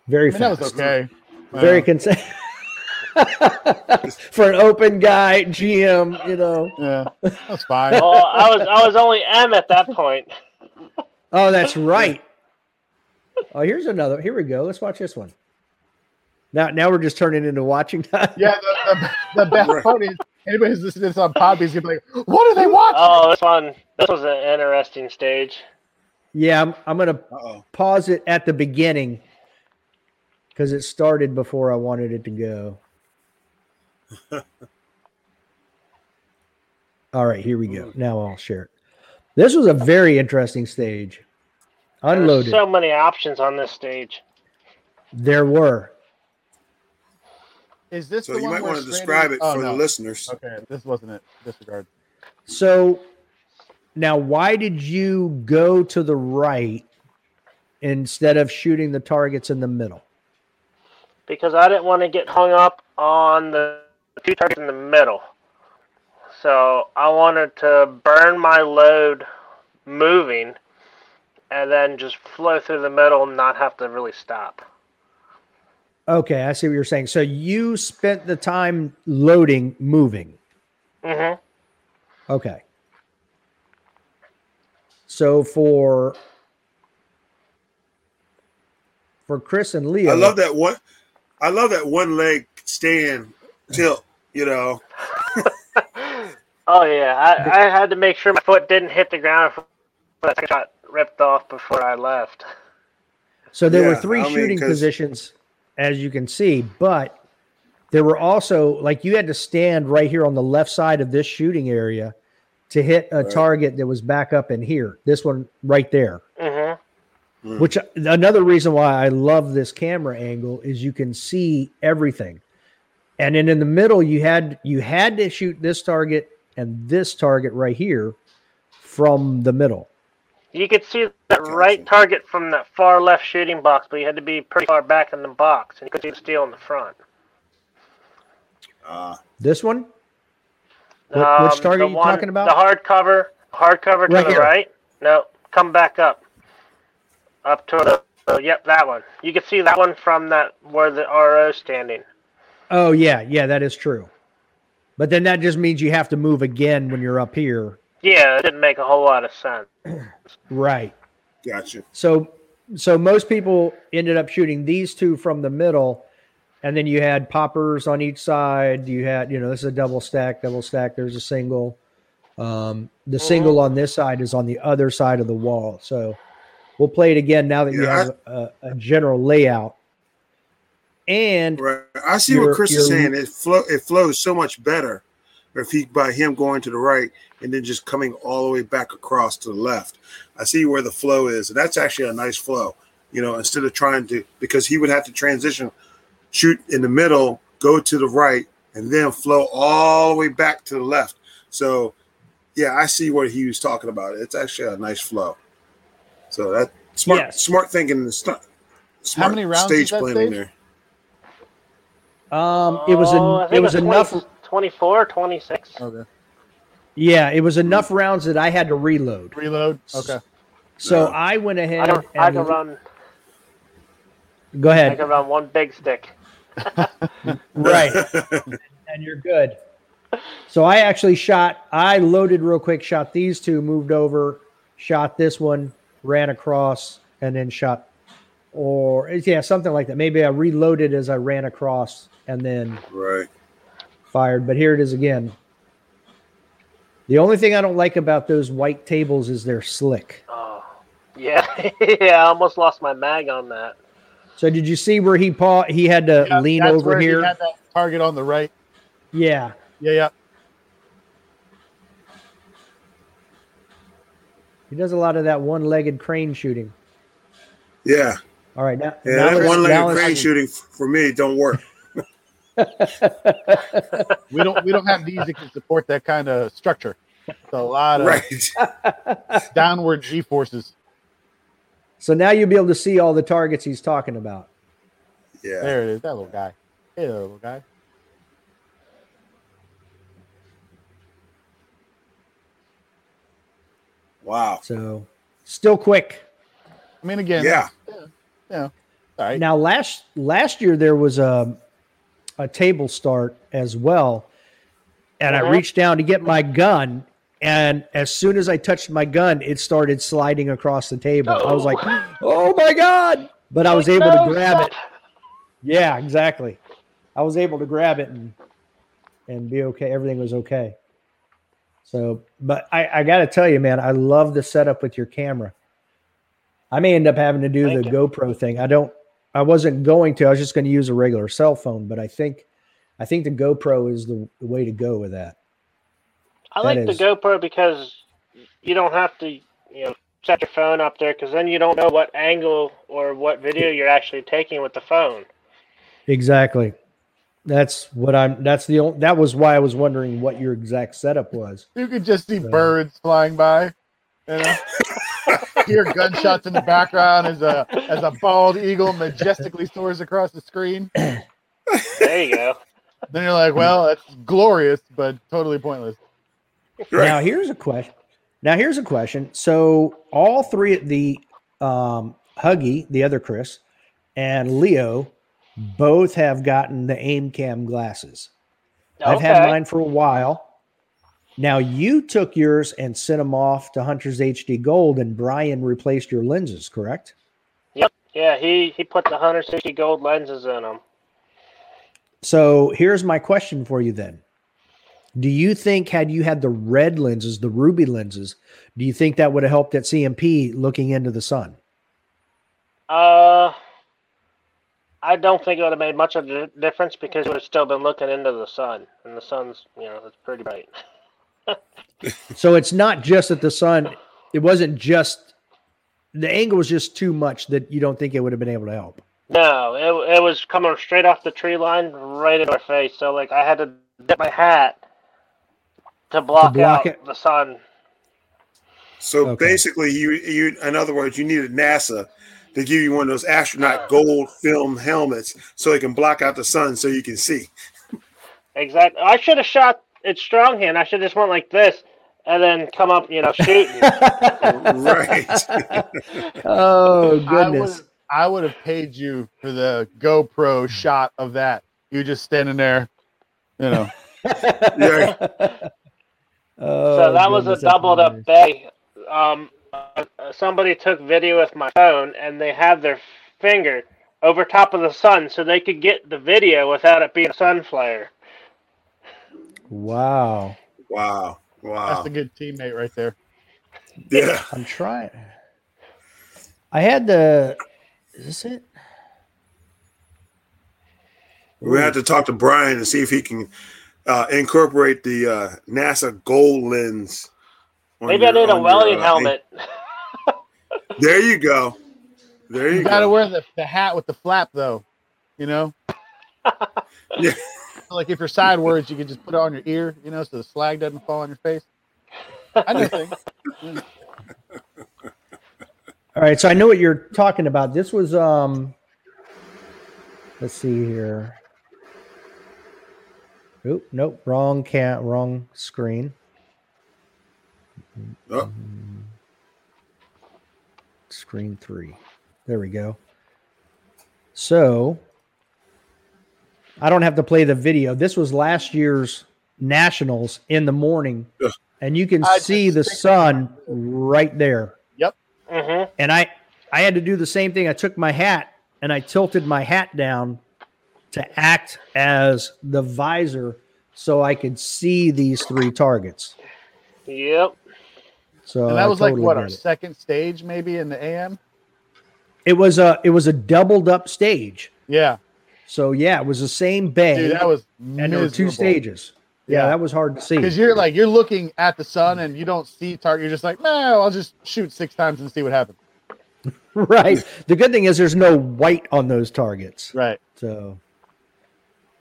Very I mean, fast. That was okay. Very wow. consistent for an open guy G M, you know. Yeah, that's fine. Well, I was I was only M at that point. Oh, that's right. Oh, here's another. Here we go. Let's watch this one. Now, now we're just turning into watching that. Yeah, the, the, the best part is anybody who's listening to this on Podbean's gonna be like, "What are they watching?" Oh, this one. This was an interesting stage. Yeah, I'm, I'm gonna Uh-oh. pause it at the beginning. Because it started before I wanted it to go. All right, here we go. Now I'll share it. This was a very interesting stage. Unloaded. There's so many options on this stage. There were. Is this? So the you one might want to describe it oh, for no. the listeners. Okay, this wasn't it. Disregard. So now, why did you go to the right instead of shooting the targets in the middle? Because I didn't want to get hung up on the two targets in the middle. So I wanted to burn my load moving and then just flow through the middle and not have to really stop. Okay, I see what you're saying. So you spent the time loading, moving. Mm-hmm. Okay. So for, for Chris and Leo. I love that one. I love that one leg stand tilt, you know. Oh, yeah. I, I had to make sure my foot didn't hit the ground before I got ripped off before I left. So there yeah, were three I shooting mean, positions, as you can see, but there were also, like, you had to stand right here on the left side of this shooting area to hit a right. target that was back up in here. This one right there. Mm-hmm. Mm. Which another reason why I love this camera angle is you can see everything. And then in the middle, you had you had to shoot this target and this target right here from the middle. You could see that right target from that far left shooting box, but you had to be pretty far back in the box, and you could see the steel in the front. Uh, this one? What, um, which target are you one, talking about? The hard cover. Hard cover to right the here. right. No, come back up. Up to the, uh, yep, that one. You can see that one from that where the R O's standing. Oh, yeah, yeah, that is true. But then that just means you have to move again when you're up here. Yeah, it didn't make a whole lot of sense. Right. Gotcha. So, so most people ended up shooting these two from the middle, and then you had poppers on each side. You had, you know, this is a double stack, double stack. There's a single. Um, the mm-hmm. single on this side is on the other side of the wall, so... We'll play it again now that yeah, you have I, a, a general layout. And right. I see what Chris is saying. It flow it flows so much better if he by him going to the right and then just coming all the way back across to the left. I see where the flow is, and that's actually a nice flow. You know, instead of trying to because he would have to transition, shoot in the middle, go to the right, and then flow all the way back to the left. So, yeah, I see what he was talking about. It's actually a nice flow. So that smart, yes. smart thinking. The st- smart How many rounds stage planning stage? there. Um, it was oh, an, it was, it was enough. twenty-four, twenty-six Okay. Yeah, it was enough mm-hmm. rounds that I had to reload. Reload. Okay. So yeah. I went ahead. I can, and I can run. Go ahead. I can run one big stick. Right, and you're good. So I actually shot. I loaded real quick. Shot these two. Moved over. Shot this one. Ran across and then shot, or yeah, something like that. Maybe I reloaded as I ran across and then right. fired. But here it is again. The only thing I don't like about those white tables is they're slick. Oh, yeah. Yeah, I almost lost my mag on that. So did you see where he paw- he had to yeah, lean that's over where here? He had that target on the right. Yeah. Yeah, yeah. He does a lot of that one-legged crane shooting. Yeah. All right. Now, yeah, now that one-legged crane shooting for me don't work. we don't we don't have these that can support that kind of structure. It's a lot of right. downward G-forces. So now you'll be able to see all the targets he's talking about. Yeah. There it is. That little guy. Hey, there, little guy. Wow. So still quick. I mean, again. Yeah. Yeah. yeah. All right. Now, last last year there was a a table start as well. And uh-huh. I reached down to get my gun. And as soon as I touched my gun, it started sliding across the table. Oh. I was like, oh, my God. But I was able no, to grab stop. it. Yeah, exactly. I was able to grab it and and be okay. Everything was okay. So, but I, I got to tell you, man, I love the setup with your camera. I may end up having to do Thank the you. GoPro thing. I don't, I wasn't going to, I was just going to use a regular cell phone, but I think, I think the GoPro is the, the way to go with that. I that like is. the GoPro because you don't have to, you know, set your phone up there. Cause then you don't know what angle or what video you're actually taking with the phone. Exactly. That's what I'm, that's the only, that was why I was wondering what your exact setup was. You could just see so. birds flying by, you know? Hear gunshots in the background as a, as a bald eagle majestically soars across the screen. There you go. Then you're like, well, that's glorious, but totally pointless. Now here's a question. Now here's a question. So all three of the, um, Huggy, the other Chris and Leo, both have gotten the aim cam glasses. Okay. I've had mine for a while. Now you took yours and sent them off to Hunter's H D Gold, and Brian replaced your lenses, correct? Yep. Yeah, he he put the Hunter's H D Gold lenses in them. So here's my question for you then. Do you think had you had the red lenses, the ruby lenses, do you think that would have helped at C M P looking into the sun? Uh... I don't think it would have made much of a difference because we've still been looking into the sun, and the sun's, you know, it's pretty bright. So it's not just that the sun, it wasn't just, the angle was just too much that you don't think it would have been able to help. No, it, it was coming straight off the tree line right in our face. So, like, I had to dip my hat to block, to block out it. the sun. So okay. basically, you, you, in other words, you needed NASA to give you one of those astronaut gold film helmets so it can block out the sun so you can see. Exactly. I should have shot it strong hand. I should have just went like this and then come up, you know, shooting. Right. Oh, goodness. I would have paid you for the GoPro shot of that. You just standing there, you know. Yeah. Oh, so that goodness, was a doubled up day. Um, Uh, somebody took video with my phone, and they have their finger over top of the sun so they could get the video without it being a sun flare. Wow. Wow. Wow. That's a good teammate right there. Yeah. I'm trying. I had the... Is this it? We have to talk to Brian and see if he can uh, incorporate the uh, NASA gold lens. Maybe your, I need a welding your, uh, helmet. There you go. There you, you go. Gotta wear the, the hat with the flap, though. You know? Yeah. Like if you're sideways, you can just put it on your ear, you know, so the slag doesn't fall on your face. I know things. Yeah. All right, so I know what you're talking about. This was, um, let's see here. Oop, nope, wrong cat, wrong screen. Oh. Screen three. There we go. So I don't have to play the video. This was last year's nationals in the morning, Ugh. and you can I see the sun right there. Yep. Mm-hmm. And I, I had to do the same thing. I took my hat and I tilted my hat down to act as the visor so I could see these three targets. Yep. So and that was totally like what our it. second stage, maybe in the A M. It was a it was a doubled up stage. Yeah. So yeah, it was the same bay. Dude, that was miserable. And there were two stages. Yeah, yeah, that was hard to see because you're like you're looking at the sun and you don't see target. You're just like, no, I'll just shoot six times and see what happens. Right. The good thing is there's no white on those targets. Right. So.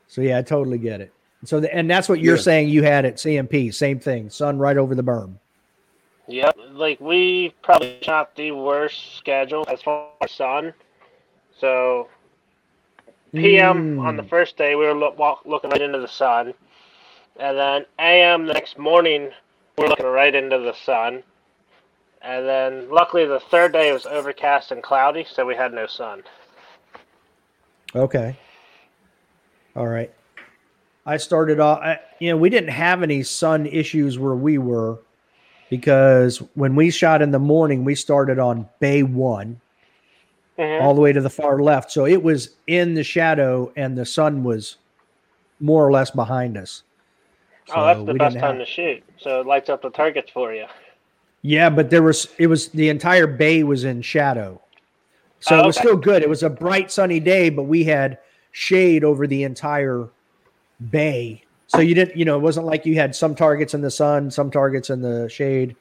So yeah, I totally get it. So the, and that's what you're yeah. saying. You had at C M P, same thing. Sun right over the berm. Yep. Like we probably shot the worst schedule as far as sun. So P M mm. on the first day we were look, walk, looking right into the sun. And then A M the next morning, we're looking right into the sun. And then luckily the third day was overcast and cloudy, so we had no sun. Okay. All right. I started off, I, you know, we didn't have any sun issues where we were because when we shot in the morning, we started on bay one mm-hmm. all the way to the far left. So it was in the shadow and the sun was more or less behind us. So oh, that's the best time have... to shoot. So it lights up the targets for you. Yeah, but there was it was the entire bay was in shadow. So oh, okay. It was still good. It was a bright sunny day, but we had shade over the entire bay. So you didn't, you know, it wasn't like you had some targets in the sun, some targets in the shade.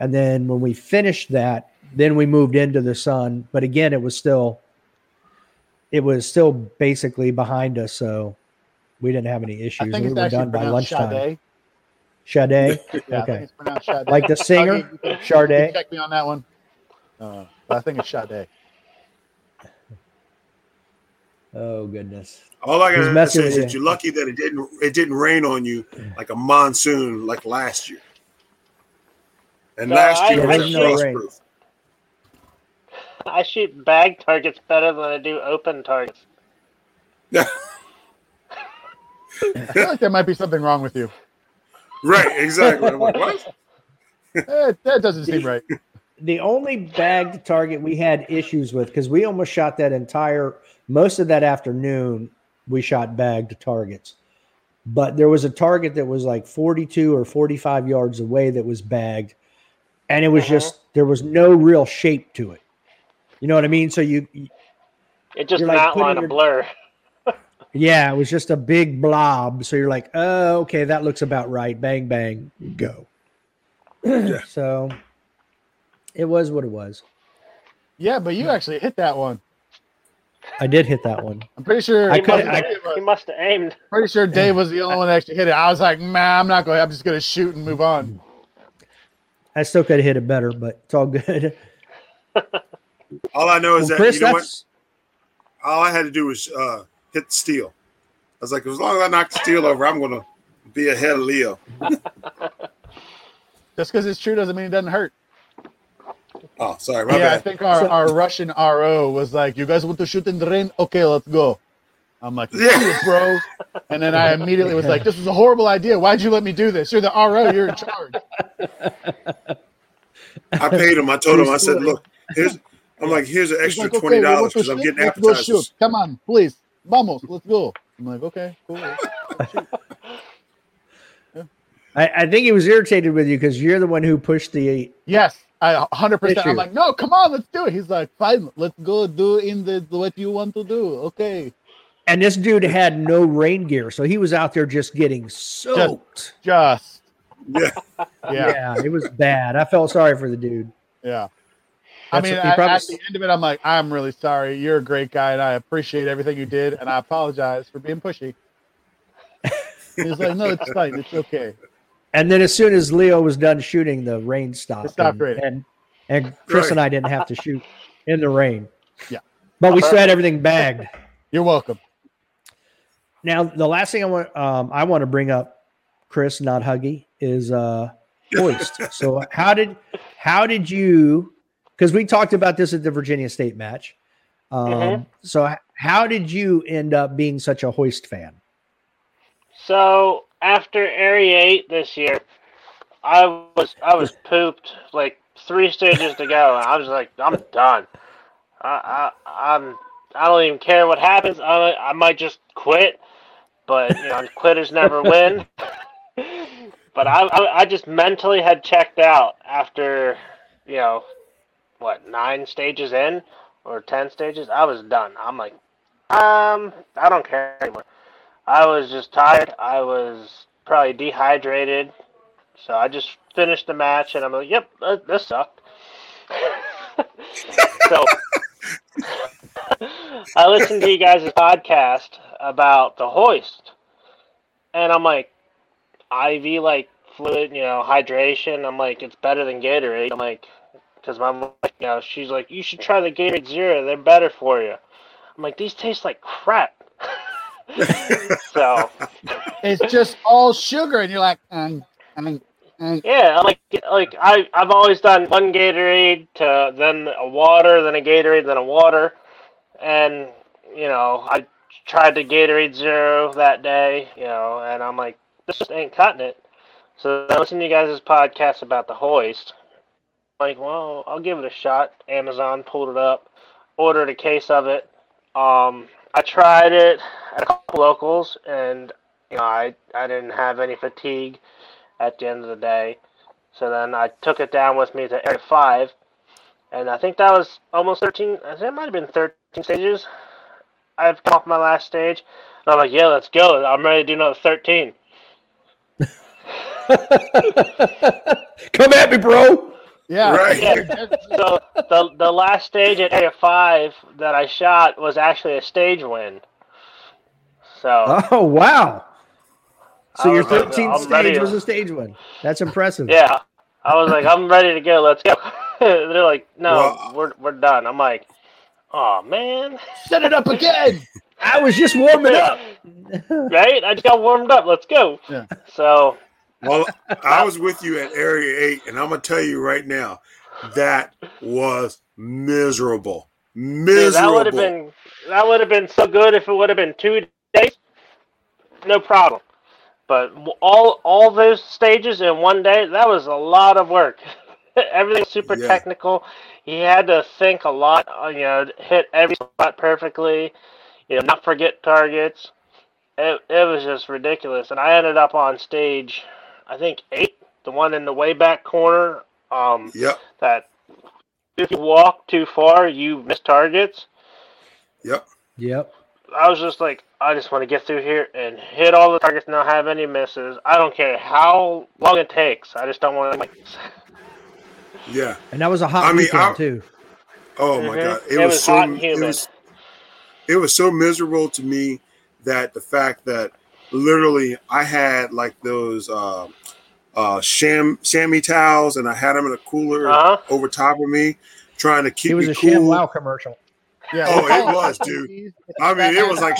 And then when we finished that, then we moved into the sun. But again, it was still it was still basically behind us, so we didn't have any issues. I think we were done by lunchtime. Sade? Yeah, okay. Sade. Like the singer? Sade? Check me on that one. Uh, I think it's Sade. Oh, goodness. All I got to say is that you're lucky that it didn't it didn't rain on you like a monsoon like last year. And no, last year I, was I frost proof. I shoot bag targets better than I do open targets. Yeah. I feel like there might be something wrong with you. Right, exactly. I'm like, what? that, that doesn't seem right. The only bagged target we had issues with, because we almost shot that entire, most of that afternoon, we shot bagged targets. But there was a target that was like forty-two or forty-five yards away that was bagged. And it was uh-huh. just, there was no real shape to it. You know what I mean? So you. It just like outline a your, blur. Yeah, it was just a big blob. So you're like, oh, okay, that looks about right. Bang, bang, go. Yeah. So it was what it was. Yeah, but you yeah. actually hit that one. I did hit that one. I'm pretty sure. He I could. He must have aimed. Pretty sure Dave was the only one that actually hit it. I was like, man, I'm not going. I'm just going to shoot and move on. I still could have hit it better, but it's all good. All I know is well, that Chris, you know what? All I had to do was. Uh, hit the steel. I was like, as long as I knock the steel over, I'm going to be ahead of Leo. Just because it's true doesn't mean it doesn't hurt. Oh, sorry. My yeah, bad. I think our, so, our Russian R O was like, you guys want to shoot in the rain? Okay, let's go. I'm like, yeah, bro. And then I immediately was like, this is a horrible idea. Why'd you let me do this? You're the R O. You're in charge. I paid him. I told him, I said, look, here's, I'm like, here's an extra like, okay, twenty dollars because I'm getting appetizers. Come on, please. Vamos, let's go. I'm like, okay, cool. Yeah. I, I think he was irritated with you because you're the one who pushed the. Yes, I one hundred percent. Issue. I'm like, no, come on, let's do it. He's like, fine, let's go do in the what you want to do. Okay. And this dude had no rain gear, so he was out there just getting soaked. Just. just. Yeah. yeah. Yeah, it was bad. I felt sorry for the dude. Yeah. That's I mean, I, at the end of it, I'm like, I'm really sorry. You're a great guy, and I appreciate everything you did, and I apologize for being pushy. He's like, no, it's fine. It's okay. And then as soon as Leo was done shooting, the rain stopped. It stopped and, raining. And, and Chris right. and I didn't have to shoot in the rain. Yeah. But we still had everything bagged. You're welcome. Now, the last thing I want um, I want to bring up, Chris, not Huggy, is uh, Hoist. So how did how did you... Because we talked about this at the Virginia State match. Um, mm-hmm. So how did you end up being such a Hoist fan? So after Area eight this year, I was I was pooped like three stages to go. I was like, I'm done. I, I, I'm, I don't even care what happens. I, I might just quit. But you know, quitters never win. But I, I, I just mentally had checked out after, you know, what, nine stages in or ten stages. I was done. I'm like, um, I don't care anymore. I was just tired. I was probably dehydrated. So I just finished the match, and I'm like, yep, this sucked. So I listened to you guys' podcast about the hoist, and I'm like, I V, like, fluid, you know, hydration. I'm like, it's better than Gatorade. I'm like, because my mom, you know, she's like, you should try the Gatorade Zero. They're better for you. I'm like, these taste like crap. So it's just all sugar, and you're like, um, I mean, um, yeah, like, like I, I've always done one Gatorade to then a water, then a Gatorade, then a water, and you know, I tried the Gatorade Zero that day, you know, and I'm like, this just ain't cutting it. So I listened to you guys' podcast about the hoist. I'm like, well, I'll give it a shot. Amazon pulled it up, ordered a case of it. Um, I tried it at a couple locals, and you know, I, I didn't have any fatigue at the end of the day. So then I took it down with me to Area five, and I think that was almost thirteen. I think it might have been thirteen stages. I've come off my last stage, and I'm like, yeah, let's go. I'm ready to do another thirteen. Come at me, bro. Yeah. Right. Yeah. So the the last stage at Area five that I shot was actually a stage win. So. Oh, wow. So your thirteenth like, stage to... was a stage win. That's impressive. Yeah. I was like, I'm ready to go. Let's go. They're like, no, wow. we're we're done. I'm like, oh, man. Set it up again. I was just warming up. Right? I just got warmed up. Let's go. Yeah. So. Well, I was with you at Area eight, and I'm going to tell you right now, that was miserable. Miserable. Dude, that would have been that would have been so good if it would have been two days. No problem. But all all those stages in one day, that was a lot of work. Everything was super yeah. technical. You had to think a lot, you know, hit every spot perfectly, you know, not forget targets. It, it was just ridiculous. And I ended up on stage, I think, eight, the one in the way back corner. Um, yep. That if you walk too far, you miss targets. Yep. Yep. I was just like, I just want to get through here and hit all the targets and not have any misses. I don't care how long it takes. I just don't want to miss. Yeah. And that was a hot I mean, weekend, I, too. Oh, my mm-hmm. God. It, it was, was so, hot and humid. It was, it was so miserable to me that the fact that literally I had like those uh, uh, sham chamois towels, and I had them in a cooler uh-huh. over top of me trying to keep me cool. It was a cool. ShamWow commercial. Yeah. Oh, it was, dude. I mean, it was like,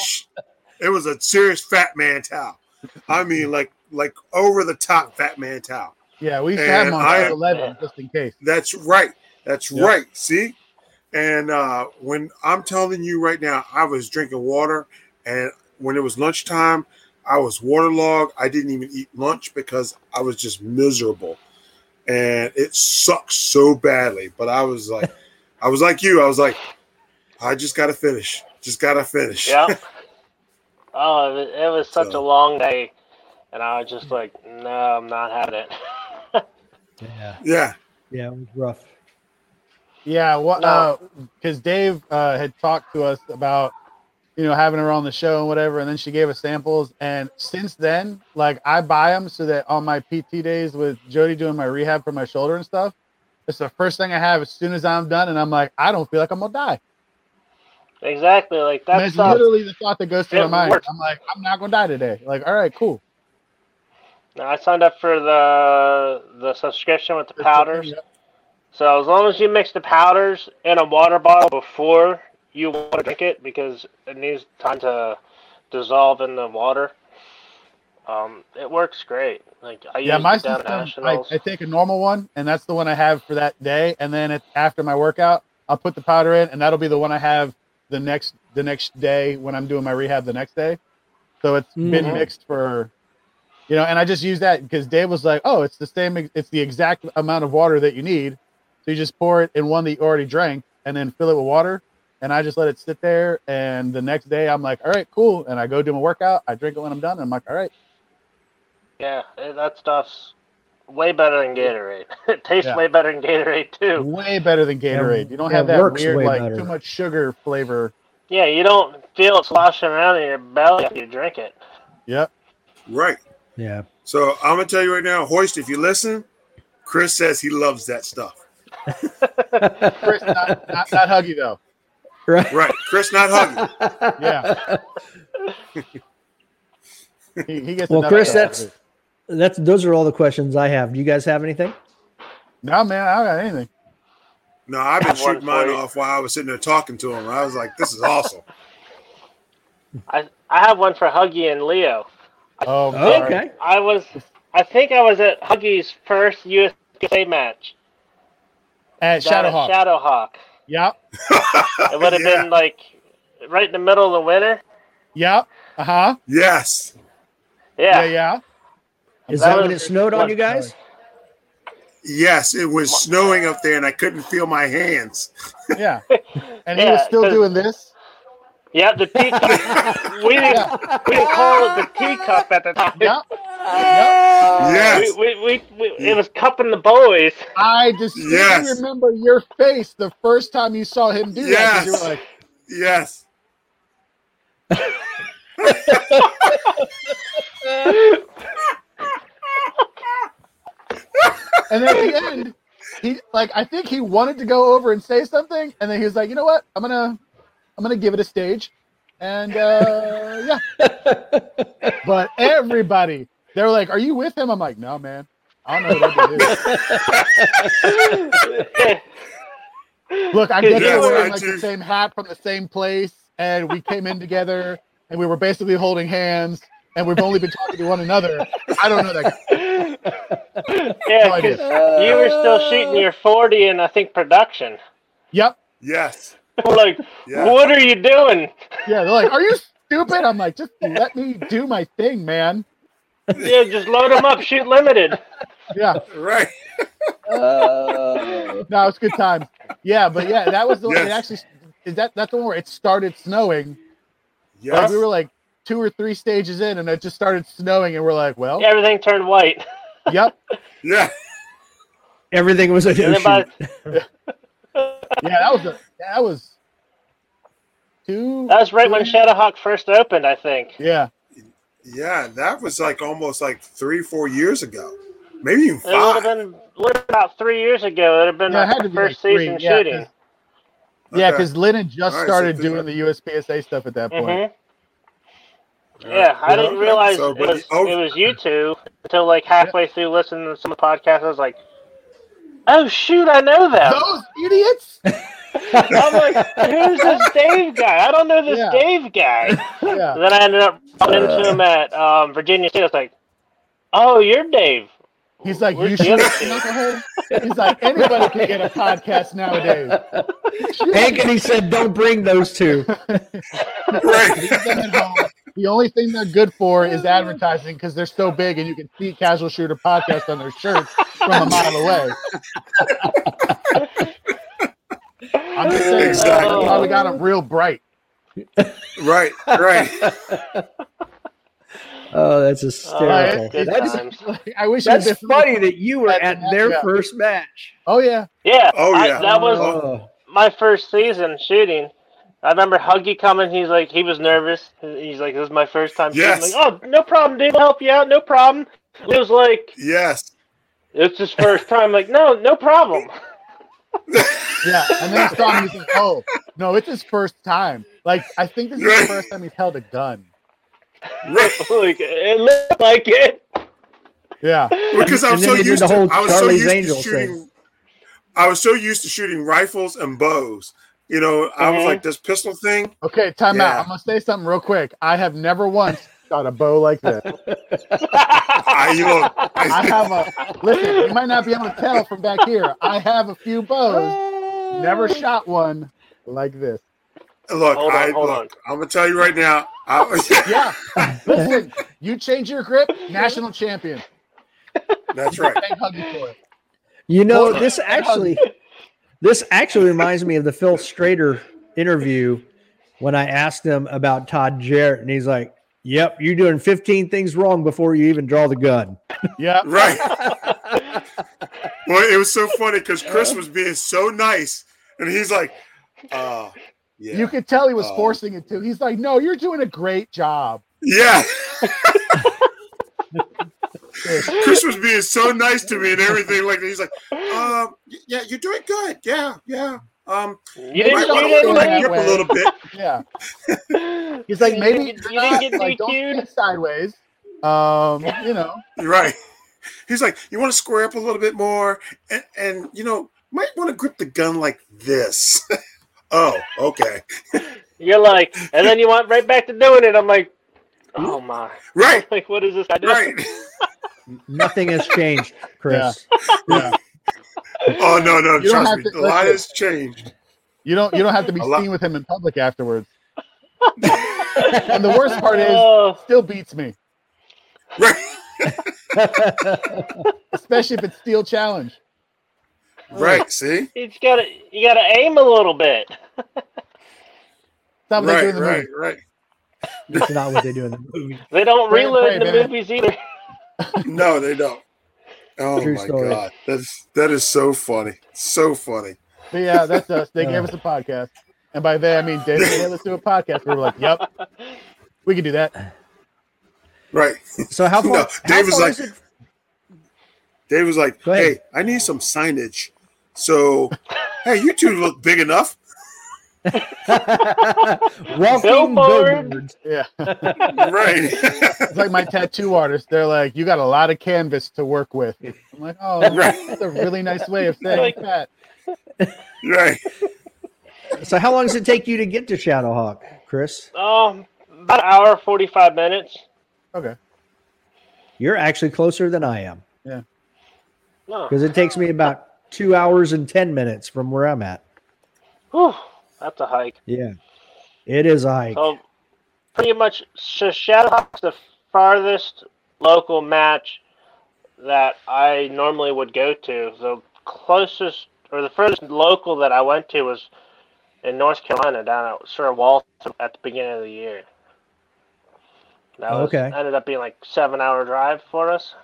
it was a serious fat man towel. I mean, like, like over the top fat man towel. Yeah, we used and to have them on five eleven just in case. That's right. That's yep. right. See? And uh, when I'm telling you right now, I was drinking water, and when it was lunchtime, I was waterlogged. I didn't even eat lunch because I was just miserable. And it sucked so badly. But I was like, I was like you. I was like, I just got to finish. Just got to finish. Yeah. Oh, it was such so. a long day. And I was just like, no, I'm not having it. yeah. Yeah. Yeah, it was rough. Yeah, well, no. uh, because Dave uh, had talked to us about, you know, having her on the show and whatever. And then she gave us samples. And since then, like, I buy them so that on my P T days with Jody doing my rehab for my shoulder and stuff, it's the first thing I have as soon as I'm done. And I'm like, I don't feel like I'm going to die. Exactly. Like, that's literally the thought that goes through my mind. Works. I'm like, I'm not going to die today. Like, all right, cool. Now, I signed up for the the subscription with the it's powders. Up. So as long as you mix the powders in a water bottle before you want to drink it, because it needs time to dissolve in the water. Um, it works great. Like I yeah, use my down system, I, I take a normal one, and that's the one I have for that day. And then it's after my workout, I'll put the powder in, and that'll be the one I have the next the next day when I'm doing my rehab the next day. So it's mm-hmm. been mixed for, you know, and I just use that because Dave was like, "Oh, it's the same. It's the exact amount of water that you need." So you just pour it in one that you already drank, and then fill it with water. And I just let it sit there, and the next day I'm like, all right, cool. And I go do my workout. I drink it when I'm done, and I'm like, all right. Yeah, that stuff's way better than Gatorade. It tastes yeah. way better than Gatorade, too. Way better than Gatorade. Yeah, you don't yeah, have that weird, like, better. too much sugar flavor. Yeah, you don't feel it sloshing around in your belly if you drink it. Yep. Right. Yeah. So I'm going to tell you right now, Hoist, if you listen, Chris says he loves that stuff. Chris, not, not, not Huggy, though. Right. Right. Chris, not Huggy. Yeah. he, he gets well, Chris, that's... It. That's those are all the questions I have. Do you guys have anything? No, man, I don't got anything. No, I've been shooting mine off while I was sitting there talking to him. I was like, "This is awesome." I I have one for Huggy and Leo. Oh, I okay. I was, I think I was at Huggy's first U S P S A match at Shadowhawk. Shadowhawk. Yep. It would have yeah. been like right in the middle of the winter. Yep. Uh huh. Yes. Yeah. Yeah. Yeah. Is that, that when it snowed on you guys? Yes, it was snowing up there, and I couldn't feel my hands. Yeah, and he yeah, was still doing this. Yeah, the teacup. we didn't yeah. we didn't call it the teacup at the time. Yep. Yep. Uh, yes. We, we, we, we, it was cupping the boys. I just yes. remember your face the first time you saw him do yes. that. You were like, yes. And then at the end, he like I think he wanted to go over and say something, and then he was like, "You know what? I'm gonna, I'm gonna give it a stage," and uh, yeah. But everybody, they were like, "Are you with him?" I'm like, "No, man. I don't know what to do." Look, I guess we're wearing like the same hat from the same place, and we came in together, and we were basically holding hands. And we've only been talking to one another. I don't know that guy. Yeah, because no you were still shooting your forty in, I think, production. Yep. Yes. We're like, yeah. What are you doing? Yeah, they're like, are you stupid? I'm like, just let me do my thing, man. Yeah, just load them up. Shoot limited. Yeah. Right. Uh... No, it's good times. Yeah, but yeah, that was the yes. one. It actually, is that, that's the one where it started snowing. Yeah. Like, we were like, two or three stages in, and it just started snowing, and we're like, well. Yeah, everything turned white. Yep. Yeah. Everything was a new Anybody... yeah. yeah, that was a, that was two. That was right two... when Shadowhawk first opened, I think. Yeah. Yeah, that was like almost like three, four years ago. Maybe even five. It would have been about three years ago. It would have been yeah, like the first like season yeah, shooting. Cause, okay. Yeah, because Lennon just right, started so doing the U S P S A stuff at that point. Mm-hmm. Yeah, I didn't realize so, it, was, oh, it was you two until like halfway yeah. through listening to some of the podcasts. I was like, oh, shoot, I know them. Those idiots? I'm like, who's this Dave guy? I don't know this yeah. Dave guy. Yeah. Then I ended up running uh, into him at um, Virginia State. I was like, oh, you're Dave. He's like, We're you should knucklehead. He's like, anybody can get a podcast nowadays. Hank and he said, don't bring those two. Right. The only thing they're good for is advertising because they're so big and you can see Casual Shooter Podcast on their shirts from a mile away. I'm just saying, exactly. I probably got them real bright. Right, right. Oh, that's hysterical. Uh, that's that I wish that's funny that you were at their match. first match. Oh, yeah. Yeah. Oh, yeah. I, that was oh. my first season shooting. I remember Huggy coming. He's like, he was nervous. He's like, this is my first time. Yes. Like, oh, no problem, dude. I'll help you out. No problem. It was like, yes. It's his first time. Like, no, no problem. Yeah. And then he saw him. He's like, oh, no, it's his first time. Like, I think this is right. the first time he's held a gun. Right. Like, it looked like it. Yeah. Because I'm so used to, I was so used to shooting. I was so used to shooting rifles and bows. You know, I was mm-hmm. like, this pistol thing. Okay, time yeah. out. I'm going to say something real quick. I have never once shot a bow like this. I, you know, I, I have a, listen, you might not be able to tell from back here. I have a few bows. Never shot one like this. Look, hold on, I, hold look on. I'm going to tell you right now. I, yeah. Listen, you change your grip, national champion. That's right. Thank Huggy for it. You know, hold this on. actually... This actually reminds me of the Phil Strader interview when I asked him about Todd Jarrett, and he's like, Yep, you're doing fifteen things wrong before you even draw the gun. Yeah. Right. Well, it was so funny because Chris was being so nice, and he's like, uh, yeah. You could tell he was uh, forcing it, too. He's like, no, you're doing a great job. Yeah. Chris was being so nice to me and everything like that. He's like, um, yeah, you're doing good. Yeah, yeah. Um, you didn't go back up a little bit. Yeah. He's like, maybe you didn't, not, you didn't get like, don't sideways. Um, you know. You're right. He's like, you want to square up a little bit more, and, and you know, might want to grip the gun like this. Oh, okay. You're like, and then you went right back to doing it. I'm like, oh my. Right. Like, what is this I do? Right. Nothing has changed, Chris. Yeah. Yeah. Oh no, no, you trust me. To, the line has changed. You don't you don't have to be seen with him in public afterwards. And the worst part is oh. still beats me. Right. Especially if it's steel challenge. Right, see? It's gotta you gotta aim a little bit. Not right, the right, movie. right. That's not what they do in the movie. They don't pray reload pray, in the man. movies either. No, they don't. Oh True my story. God, that's that is so funny, so funny. But yeah, that's us. They gave us a podcast, and by that I mean they gave us do a podcast. We were like, "Yep, we can do that." Right. So how far? No, Dave how was far like, it... Dave was like, "Hey, I need some signage." So, hey, you two look big enough. Walking billboards. Yeah. Right. It's like my tattoo artist. They're like, you got a lot of canvas to work with. I'm like, oh, right. That's a really nice way of saying like that. Right. So how long does it take you to get to Shadowhawk, Chris? Um, about an hour, forty-five minutes. Okay. You're actually closer than I am. Yeah. Because it takes me about two hours and ten minutes from where I'm at. Whew. That's a hike. Yeah, it is a hike. So pretty much, Shadowhawk's the farthest local match that I normally would go to. The closest, or the furthest local that I went to was in North Carolina, down at Sir Walter at the beginning of the year. That was, okay. Ended up being like a seven-hour drive for us.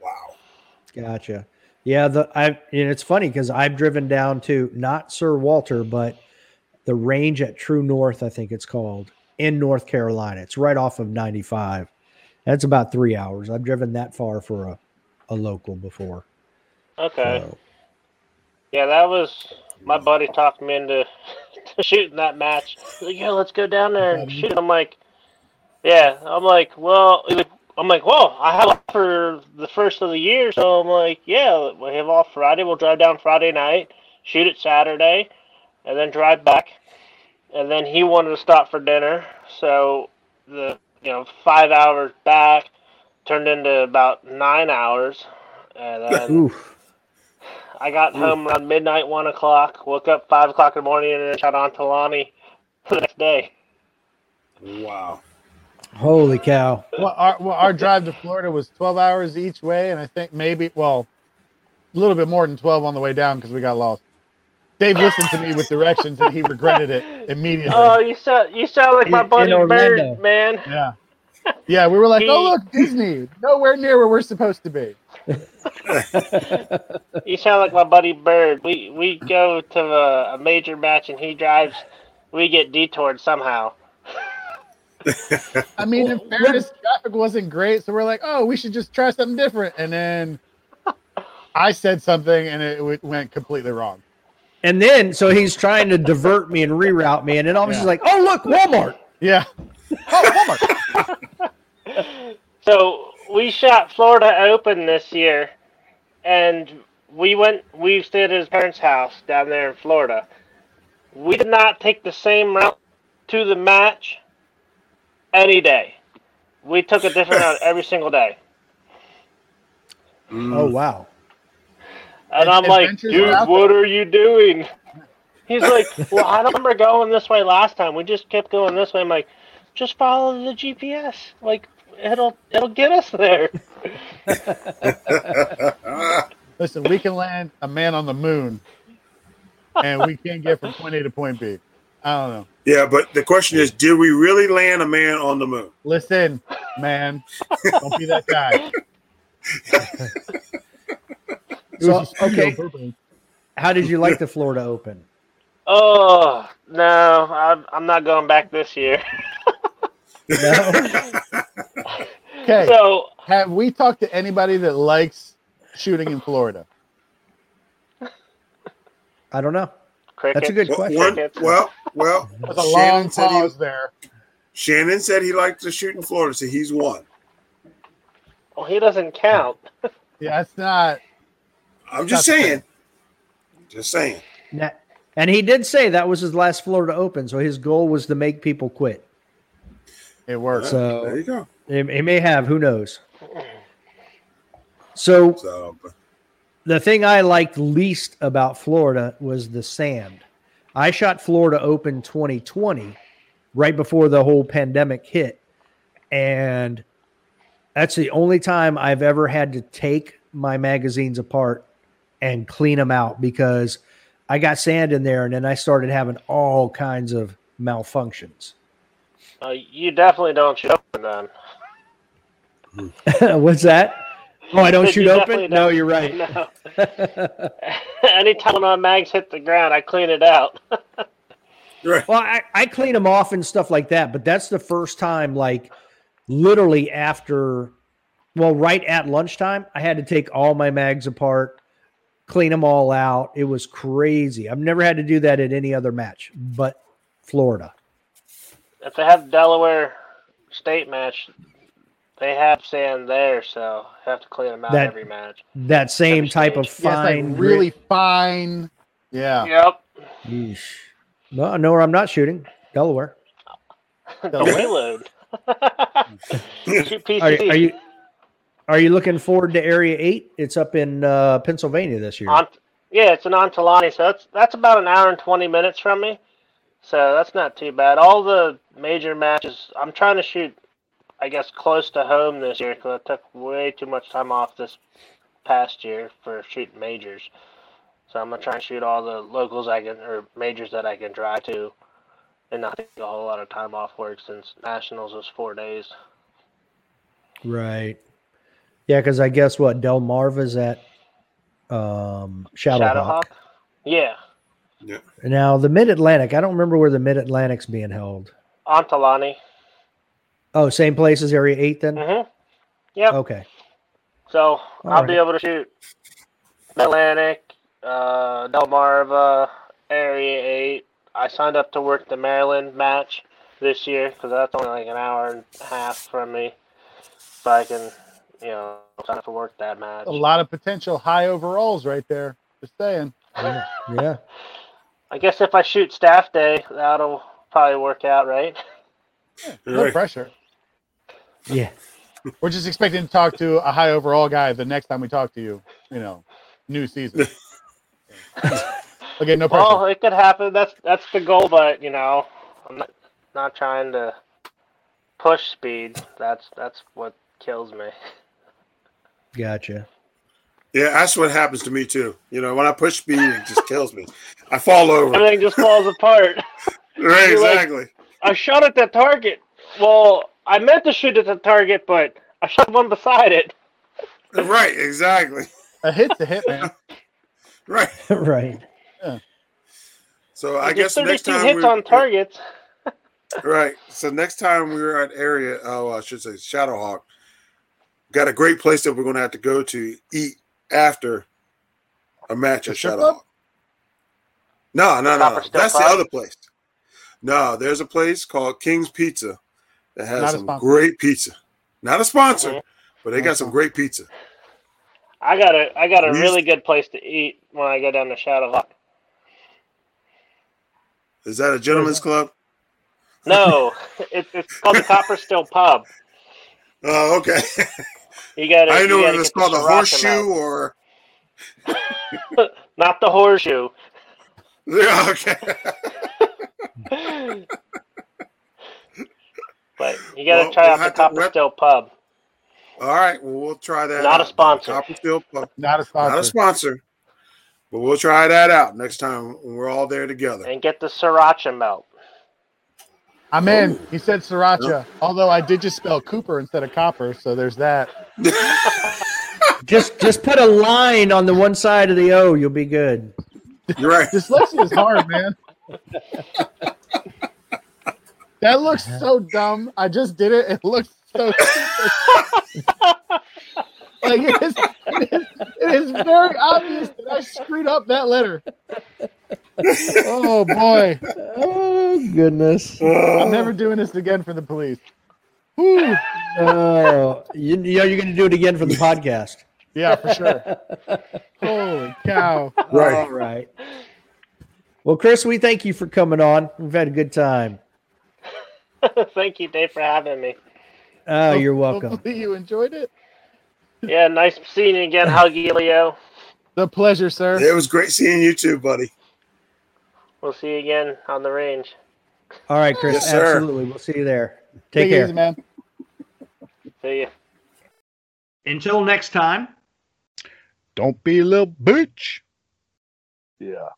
Wow. Gotcha. Yeah, the I and it's funny because I've driven down to not Sir Walter, but the range at True North, I think it's called, in North Carolina. It's right off of ninety-five. That's about three hours. I've driven that far for a, a local before. Okay. So. Yeah, that was my buddy talked me into shooting that match. He's like, yeah, let's go down there and shoot. I'm like, yeah. I'm like, well. I'm like, whoa, I have off for the first of the year, so I'm like, yeah, we have off Friday. We'll drive down Friday night, shoot it Saturday, and then drive back. And then he wanted to stop for dinner, so the you know five hours back turned into about nine hours. And then I got Oof. home around midnight, one o'clock, woke up five o'clock in the morning, and then shot Ontelaunee the next day. Wow. Holy cow. Well our, well, our drive to Florida was twelve hours each way, and I think maybe, well, a little bit more than twelve on the way down because we got lost. Dave listened to me with directions, and he regretted it immediately. Oh, you sound, you sound like my buddy Bird, man. Yeah. Yeah, we were like, he, oh, look, Disney, nowhere near where we're supposed to be. You sound like my buddy Bird. We, we go to a, a major match, and he drives. We get detoured somehow. I mean, in fairness, traffic wasn't great, so we're like, oh, we should just try something different. And then I said something, and it went completely wrong. And then, so he's trying to divert me and reroute me, and then obviously yeah. like, oh, look, Walmart. Yeah. Oh, Walmart. So we shot Florida Open this year, and we went, we stayed at his parents' house down there in Florida. We did not take the same route to the match. Any day. We took a different route every single day. Mm. Oh, wow. And I'm like, dude, what are you doing? He's like, well, I don't remember going this way last time. We just kept going this way. I'm like, just follow the G P S. Like, it'll it'll get us there. Listen, we can land a man on the moon, and we can't get from point A to point B. I don't know. Yeah, but the question is, did we really land a man on the moon? Listen, man, don't be that guy. So, okay. How did you like the Florida Open? Oh, no, I'm, I'm not going back this year. No? Okay. So, have we talked to anybody that likes shooting in Florida? I don't know. Cricket. That's a good question. One, well, well, there's a long pause he, there. Shannon said he liked to shoot in Florida, so he's won. Well, he doesn't count. Yeah, that's not. I'm just saying. Just saying. And he did say that was his last Florida Open, so his goal was to make people quit. It worked. So there you go. It, it may have. Who knows? So. so but- The thing I liked least about Florida was the sand. I shot Florida Open twenty twenty right before the whole pandemic hit. And that's the only time I've ever had to take my magazines apart and clean them out because I got sand in there and then I started having all kinds of malfunctions. Uh, you definitely don't shoot open then. What's that? Oh, I don't shoot open? Don't. No, you're right. No. Anytime my mags hit the ground, I clean it out. Right. Well, I, I clean them off and stuff like that, but that's the first time, like, literally after, well, right at lunchtime, I had to take all my mags apart, clean them all out. It was crazy. I've never had to do that at any other match but Florida. If they have Delaware State match, they have sand there, so you have to clean them out that, every match. That same every type stage. Of fine. Yeah, like really fine. Yeah. Yep. Yeesh. No, no, I'm not shooting. Delaware. Delaware. Reload. are, are, you, are you looking forward to Area eight? It's up in uh, Pennsylvania this year. On, yeah, it's in Ontelaunee, so that's, that's about an hour and twenty minutes from me. So that's not too bad. All the major matches, I'm trying to shoot, I guess, close to home this year because I took way too much time off this past year for shooting majors. So I'm going to try and shoot all the locals I can, or majors that I can drive to, and not take a whole lot of time off work since Nationals was four days. Right. Yeah, because I guess what? Del Marva's at um, Shadowhawk. Shadowhawk? Yeah. Yeah. Now, the Mid-Atlantic, I don't remember where the Mid-Atlantic's being held. Ontelaunee. Oh, same place as Area eight then? Mm-hmm. Yep. Okay. So All I'll right. be able to shoot Atlantic, uh, Delmarva, Area eight. I signed up to work the Maryland match this year because that's only like an hour and a half from me. So I can, you know, sign up to work that match. A lot of potential high overalls right there. Just saying. Yeah. Yeah. I guess if I shoot staff day, that'll probably work out, right? Yeah, no right. pressure. Yeah. We're just expecting to talk to a high overall guy the next time we talk to you, you know, new season. Okay, no problem. Well, it could happen. That's that's the goal, but, you know, I'm not, not trying to push speed. That's that's what kills me. Gotcha. Yeah, that's what happens to me, too. You know, when I push speed, it just kills me. I fall over. Everything just falls apart. Right, exactly. Like, I shot at the target. Well, I meant to shoot at the target, but I shot one beside it. Right, exactly. A hit's a hit, man. Right. Right. Yeah. So I guess next time hits on targets. Right. So next time we're at area, oh, I should say Shadowhawk, got a great place that we're going to have to go to eat after a match at Shadowhawk. No, no, no. That's the other place. No, there's a place called King's Pizza that has some great pizza. Not a sponsor, mm-hmm. but they got some great pizza. I got a I got a really good place to eat when I go down to Shadowhawk. Is that a gentleman's club? No, it's it's called the Copper Still Pub. Oh, okay. You got. I know it was called the horseshoe or. Not the horseshoe. Yeah, okay. But you gotta well, try we'll out the Copper rep- Still Pub. All right, well, we'll try that. Not out. a sponsor. Copper Still Pub. Not a sponsor. Not a sponsor. But we'll try that out next time when we're all there together. And get the sriracha melt. I'm in. Ooh. He said sriracha, yep. Although I did just spell Cooper instead of copper, so there's that. just just put a line on the one side of the O, you'll be good. You're right. Dyslexia is hard, man. That looks so dumb. I just did it. It looks so stupid. Like it is, it is, it is very obvious that I screwed up that letter. Oh, boy. Oh, goodness. I'm never doing this again for the police. Woo. Oh, you, you know, you're going to do it again for the podcast. Yeah, for sure. Holy cow. Right. All right. Well, Chris, we thank you for coming on. We've had a good time. Thank you, Dave, for having me. Oh, you're welcome. Hopefully you enjoyed it. Yeah, nice seeing you again, Huggy, Leo. The pleasure, sir. It was great seeing you too, buddy. We'll see you again on the range. All right, Chris. Yes, absolutely. We'll see you there. Take, Take care. Easy, man. See you. Until next time. Don't be a little bitch. Yeah.